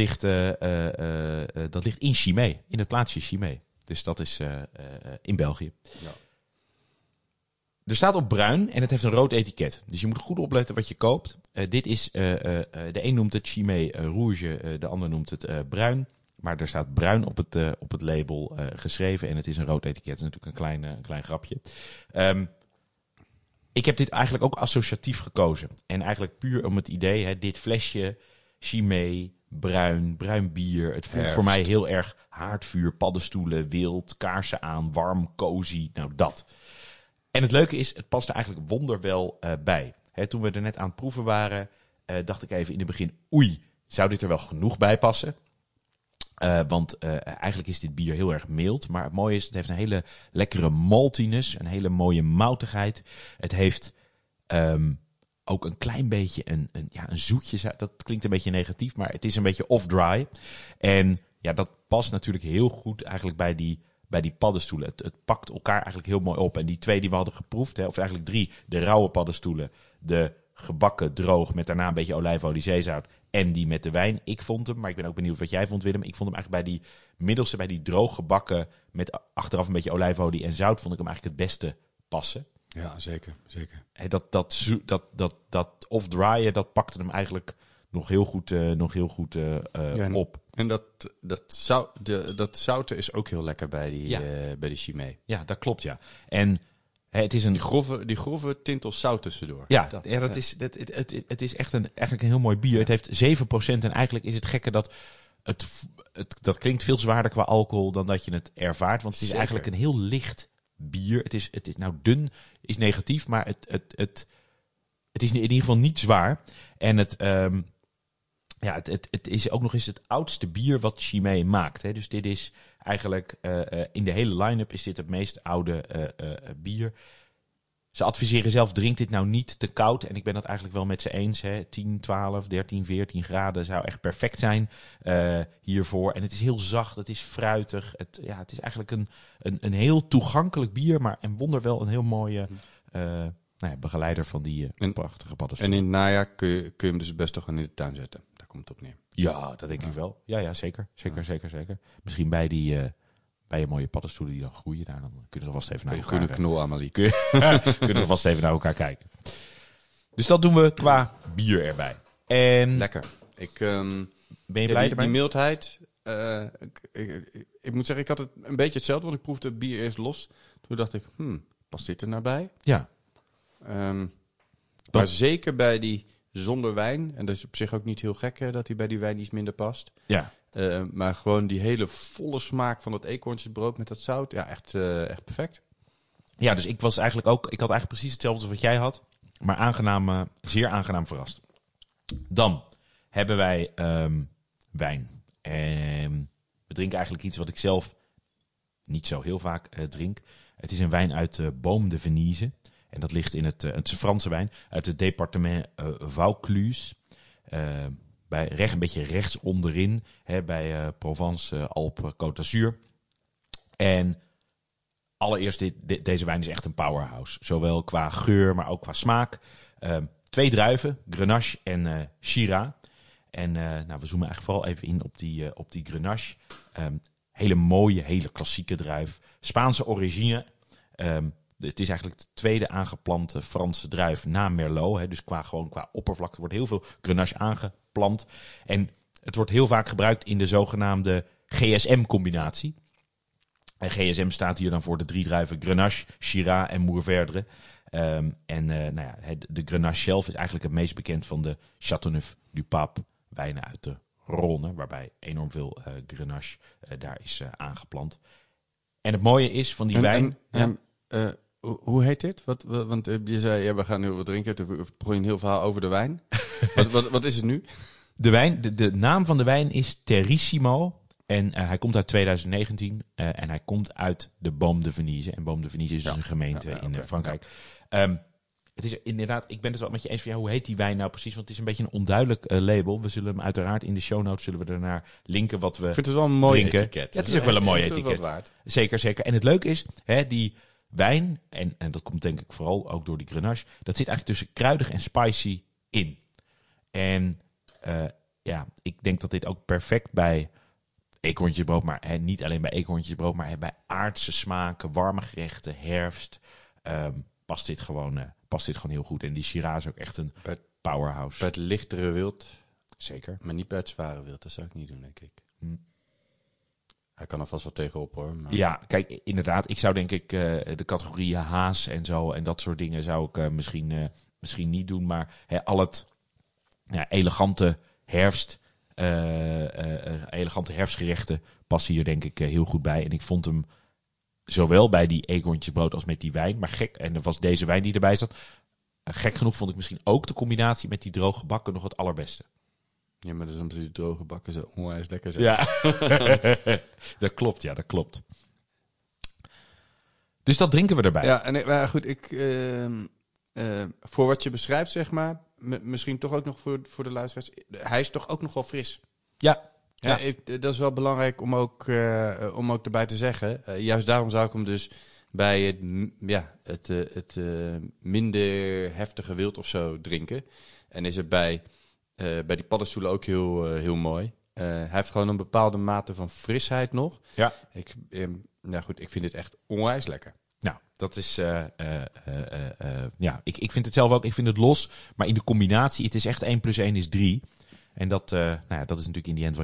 Dat ligt in Chimay, in het plaatsje Chimay. Dus dat is in België. Ja. Er staat op bruin en het heeft een rood etiket. Dus je moet goed opletten wat je koopt. Dit is, de een noemt het Chimay Rouge, de ander noemt het bruin. Maar er staat bruin op het label geschreven en het is een rood etiket. Dat is natuurlijk een klein grapje. Ik heb dit eigenlijk ook associatief gekozen. En eigenlijk puur om het idee, dit flesje, Chimay, bruin bier. Het voelt voor mij heel erg haardvuur, paddenstoelen, wild, kaarsen aan, warm, cozy. Nou, dat. En het leuke is, het past er eigenlijk wonderwel bij. Toen we er net aan het proeven waren, dacht ik even in het begin... oei, zou dit er wel genoeg bij passen? Want eigenlijk is dit bier heel erg mild. Maar het mooie is, het heeft een hele lekkere maltiness. Een hele mooie moutigheid. Het heeft ook een klein beetje een zoetje. Dat klinkt een beetje negatief, maar het is een beetje off-dry. En ja, dat past natuurlijk heel goed eigenlijk bij die paddenstoelen. Het pakt elkaar eigenlijk heel mooi op. En die 2 die we hadden geproefd, of eigenlijk 3, de rauwe paddenstoelen. De gebakken droog met daarna een beetje olijfolie, zeezout. En die met de wijn. Ik vond hem, maar ik ben ook benieuwd wat jij vond, Willem. Ik vond hem eigenlijk bij die middelste, bij die droog gebakken met achteraf een beetje olijfolie en zout, vond ik hem eigenlijk het beste passen. Ja, zeker. Dat off-dryen, dat pakte hem eigenlijk nog heel goed op. En dat zouten is ook heel lekker bij die Chimay. Ja, dat klopt, ja. En het is een... Die grove tintel zout tussendoor. Ja, het is echt eigenlijk een heel mooi bier. Ja. Het heeft 7% en eigenlijk is het gekke dat... Dat klinkt veel zwaarder qua alcohol dan dat je het ervaart. Want het is eigenlijk een heel licht bier. Het is nou dun, is negatief, maar het is in ieder geval niet zwaar. En het is ook nog eens het oudste bier wat Chimay maakt. Hè. Dus dit is eigenlijk, in de hele line-up is dit het meest oude bier. Ze adviseren zelf, drink dit nou niet te koud. En ik ben dat eigenlijk wel met ze eens. Hè. 10, 12, 13, 14 graden zou echt perfect zijn hiervoor. En het is heel zacht, het is fruitig. Het is eigenlijk een heel toegankelijk bier, maar en wonderwel een heel mooie... begeleider van die prachtige paddenstoelen. En in het najaar kun je hem dus best toch gewoon in de tuin zetten. Daar komt het op neer. Ja, dat denk ik wel. Ja, zeker. Misschien bij een mooie paddenstoelen die dan groeien. Daar dan kunnen we vast even naar elkaar kijken. Knol aan kunnen we vast even naar elkaar kijken. Dus dat doen we qua bier erbij. En lekker. Ik, ben je blij ermee? Die mildheid. Ik moet zeggen, ik had het een beetje hetzelfde, want ik proefde het bier eerst los. Toen dacht ik, past dit er nou bij? Ja. Maar zeker bij die zonder wijn, en dat is op zich ook niet heel gek dat hij bij die wijn iets minder past. Ja. Maar gewoon die hele volle smaak van dat eekhoorntjesbrood met dat zout, ja, echt perfect. Ja, dus ik had eigenlijk precies hetzelfde als wat jij had, maar zeer aangenaam verrast. Dan hebben wij wijn. We drinken eigenlijk iets wat ik zelf niet zo heel vaak drink. Het is een wijn uit Beaume de Venise. En dat ligt in het is een Franse wijn uit het departement Vaucluse. Een beetje rechts onderin, bij Provence, Alpes-Côte d'Azur. En allereerst, deze wijn is echt een powerhouse. Zowel qua geur, maar ook qua smaak. 2 druiven, Grenache en Shiraz. En we zoomen eigenlijk vooral even in op die Grenache. Hele mooie, hele klassieke druif. Spaanse origine. Het is eigenlijk de tweede aangeplante Franse druif na Merlot. Dus qua oppervlakte wordt heel veel Grenache aangeplant. En het wordt heel vaak gebruikt in de zogenaamde GSM-combinatie. En GSM staat hier dan voor de 3 druiven Grenache, Shiraz en Mourvèdre. De Grenache zelf is eigenlijk het meest bekend van de Châteauneuf du Pape wijnen uit de Rhône, waarbij enorm veel Grenache daar is aangeplant. En het mooie is van die wijn... hoe heet dit? Want je zei, we gaan heel wat drinken. Toen begon je een heel verhaal over de wijn. Wat is het nu? De wijn, de naam van de wijn is Terissimo. En hij komt uit 2019. En hij komt uit de Beaume de Venise. En Beaume de Venise is dus een gemeente in Frankrijk. Ja. Het is inderdaad, ik ben het wel met je eens van, hoe heet die wijn nou precies? Want het is een beetje een onduidelijk label. We zullen hem uiteraard in de show notes daarnaar linken wat we drinken. Ik vind het wel een mooi etiket. Ja, het is ook wel een mooi etiket. Zeker, zeker. En het leuke is, die wijn, en dat komt denk ik vooral ook door die Grenache, dat zit eigenlijk tussen kruidig en spicy in. En ik denk dat dit ook perfect bij eekhoorntjesbrood, maar niet alleen bij eekhoorntjesbrood, maar bij aardse smaken, warme gerechten, herfst, past dit gewoon heel goed. En die Shiraz is ook echt een powerhouse. Bij het lichtere wild. Zeker. Maar niet bij het zware wild. Dat zou ik niet doen, denk ik. Hij kan er vast wel tegenop, hoor. Maar... Ja, kijk, inderdaad. Ik zou denk ik de categorieën haas en zo en dat soort dingen zou ik misschien niet doen. Maar elegante herfst, elegante herfstgerechten passen hier denk ik heel goed bij. En ik vond hem zowel bij die eekhoorntjesbrood als met die wijn, maar gek, en dat was deze wijn die erbij zat, gek genoeg vond ik misschien ook de combinatie met die droge bakken nog het allerbeste. Ja, maar dat is omdat die droge bakken zo onwijs lekker zijn. Ja, dat klopt. Dus dat drinken we erbij. Ja, maar goed, ik voor wat je beschrijft, zeg maar, misschien toch ook nog voor de luisteraars, hij is toch ook nog wel fris. Ja. Ja. Dat is wel belangrijk om ook erbij te zeggen. Juist daarom zou ik hem dus bij het minder heftige wild of zo drinken. En is het bij die paddenstoelen ook heel mooi. Hij heeft gewoon een bepaalde mate van frisheid nog. Ja. Ik vind dit echt onwijs lekker. Nou, dat is... Ik vind het zelf ook, ik vind het los. Maar in de combinatie, het is echt 1 + 1 = 3... En dat is natuurlijk in die end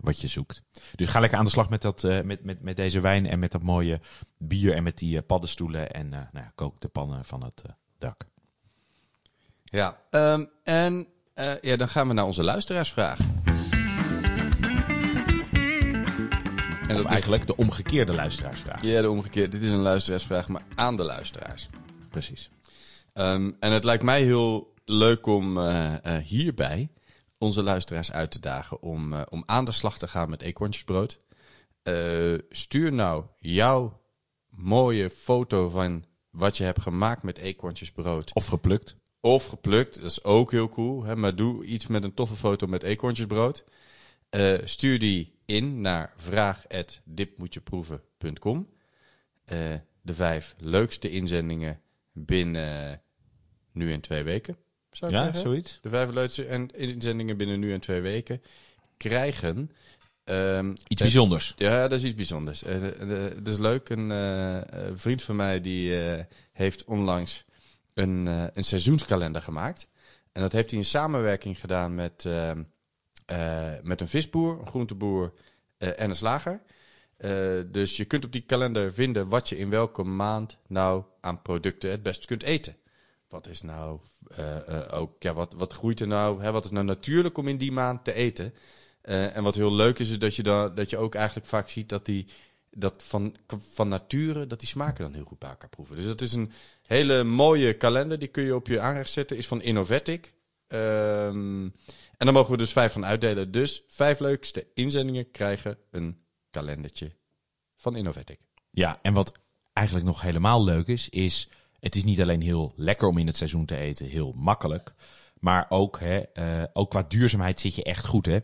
wat je zoekt. Dus ga lekker aan de slag met met deze wijn en met dat mooie bier en met die paddenstoelen. En kook de pannen van het dak. Ja, dan gaan we naar onze luisteraarsvraag. En dat is eigenlijk de omgekeerde luisteraarsvraag. Ja, de omgekeerde. Dit is een luisteraarsvraag, maar aan de luisteraars. Precies. En het lijkt mij heel leuk om hierbij... onze luisteraars uit te dagen om aan de slag te gaan met eekhoorntjesbrood. Stuur nou jouw mooie foto van wat je hebt gemaakt met eekhoorntjesbrood. Of geplukt, dat is ook heel cool. Hè? Maar doe iets met een toffe foto met eekhoorntjesbrood. Stuur die in naar vraag@ditmoetjeproeven.com. De 5 leukste inzendingen binnen nu en 2 weken. Zoiets. De 5 leukste inzendingen binnen nu en 2 weken krijgen... iets bijzonders. Ja, dat is iets bijzonders. Dat is leuk. Een vriend van mij die heeft onlangs een seizoenskalender gemaakt. En dat heeft hij in samenwerking gedaan met met een visboer, een groenteboer en een slager. Dus je kunt op die kalender vinden wat je in welke maand nou aan producten het best kunt eten. Wat is nou ook, ja, wat groeit er nou? Hè, wat is nou natuurlijk om in die maand te eten? En wat heel leuk is dat je ook eigenlijk vaak ziet dat van nature dat die smaken dan heel goed bij elkaar proeven. Dus dat is een hele mooie kalender, die kun je op je aanrecht zetten. Is van Innovatic. En daar mogen we dus 5 van uitdelen. Dus 5 leukste inzendingen krijgen een kalendertje van Innovatic. Ja, en wat eigenlijk nog helemaal leuk is het is niet alleen heel lekker om in het seizoen te eten, heel makkelijk. Maar ook, ook qua duurzaamheid zit je echt goed, hè.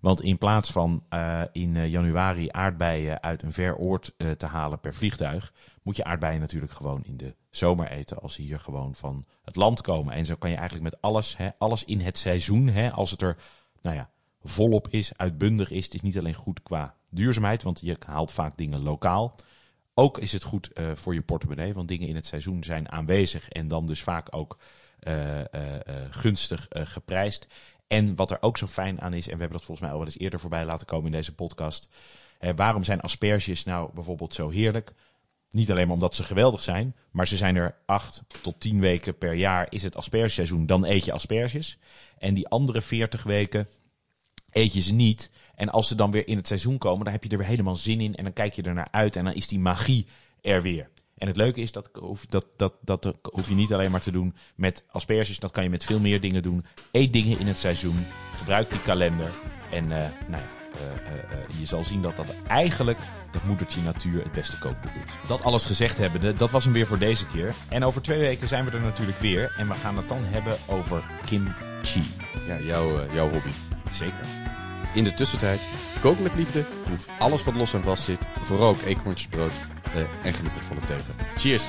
Want in plaats van in januari aardbeien uit een ver oord te halen per vliegtuig, moet je aardbeien natuurlijk gewoon in de zomer eten als ze hier gewoon van het land komen. En zo kan je eigenlijk met alles, alles in het seizoen, als het er volop is, uitbundig is. Het is niet alleen goed qua duurzaamheid, want je haalt vaak dingen lokaal. Ook is het goed voor je portemonnee, want dingen in het seizoen zijn aanwezig en dan dus vaak ook gunstig geprijsd. En wat er ook zo fijn aan is, en we hebben dat volgens mij al wel eens eerder voorbij laten komen in deze podcast. Waarom zijn asperges nou bijvoorbeeld zo heerlijk? Niet alleen maar omdat ze geweldig zijn, maar ze zijn er 8 tot 10 weken per jaar is het aspergeseizoen. Dan eet je asperges. En die andere 40 weken eet je ze niet. En als ze dan weer in het seizoen komen, dan heb je er weer helemaal zin in. En dan kijk je er naar uit en dan is die magie er weer. En het leuke is, dat hoef je niet alleen maar te doen met asperges. Dat kan je met veel meer dingen doen. Eet dingen in het seizoen. Gebruik die kalender. En je zal zien dat eigenlijk dat moedertje natuur het beste kookboek is. Dat alles gezegd hebbende, dat was hem weer voor deze keer. En over 2 weken zijn we er natuurlijk weer. En we gaan het dan hebben over kimchi. Ja, jouw hobby. Zeker. In de tussentijd, kook met liefde. Proef alles wat los en vast zit. Vooral ook eekhoorntjesbrood. En geniet met volle teugen. Cheers!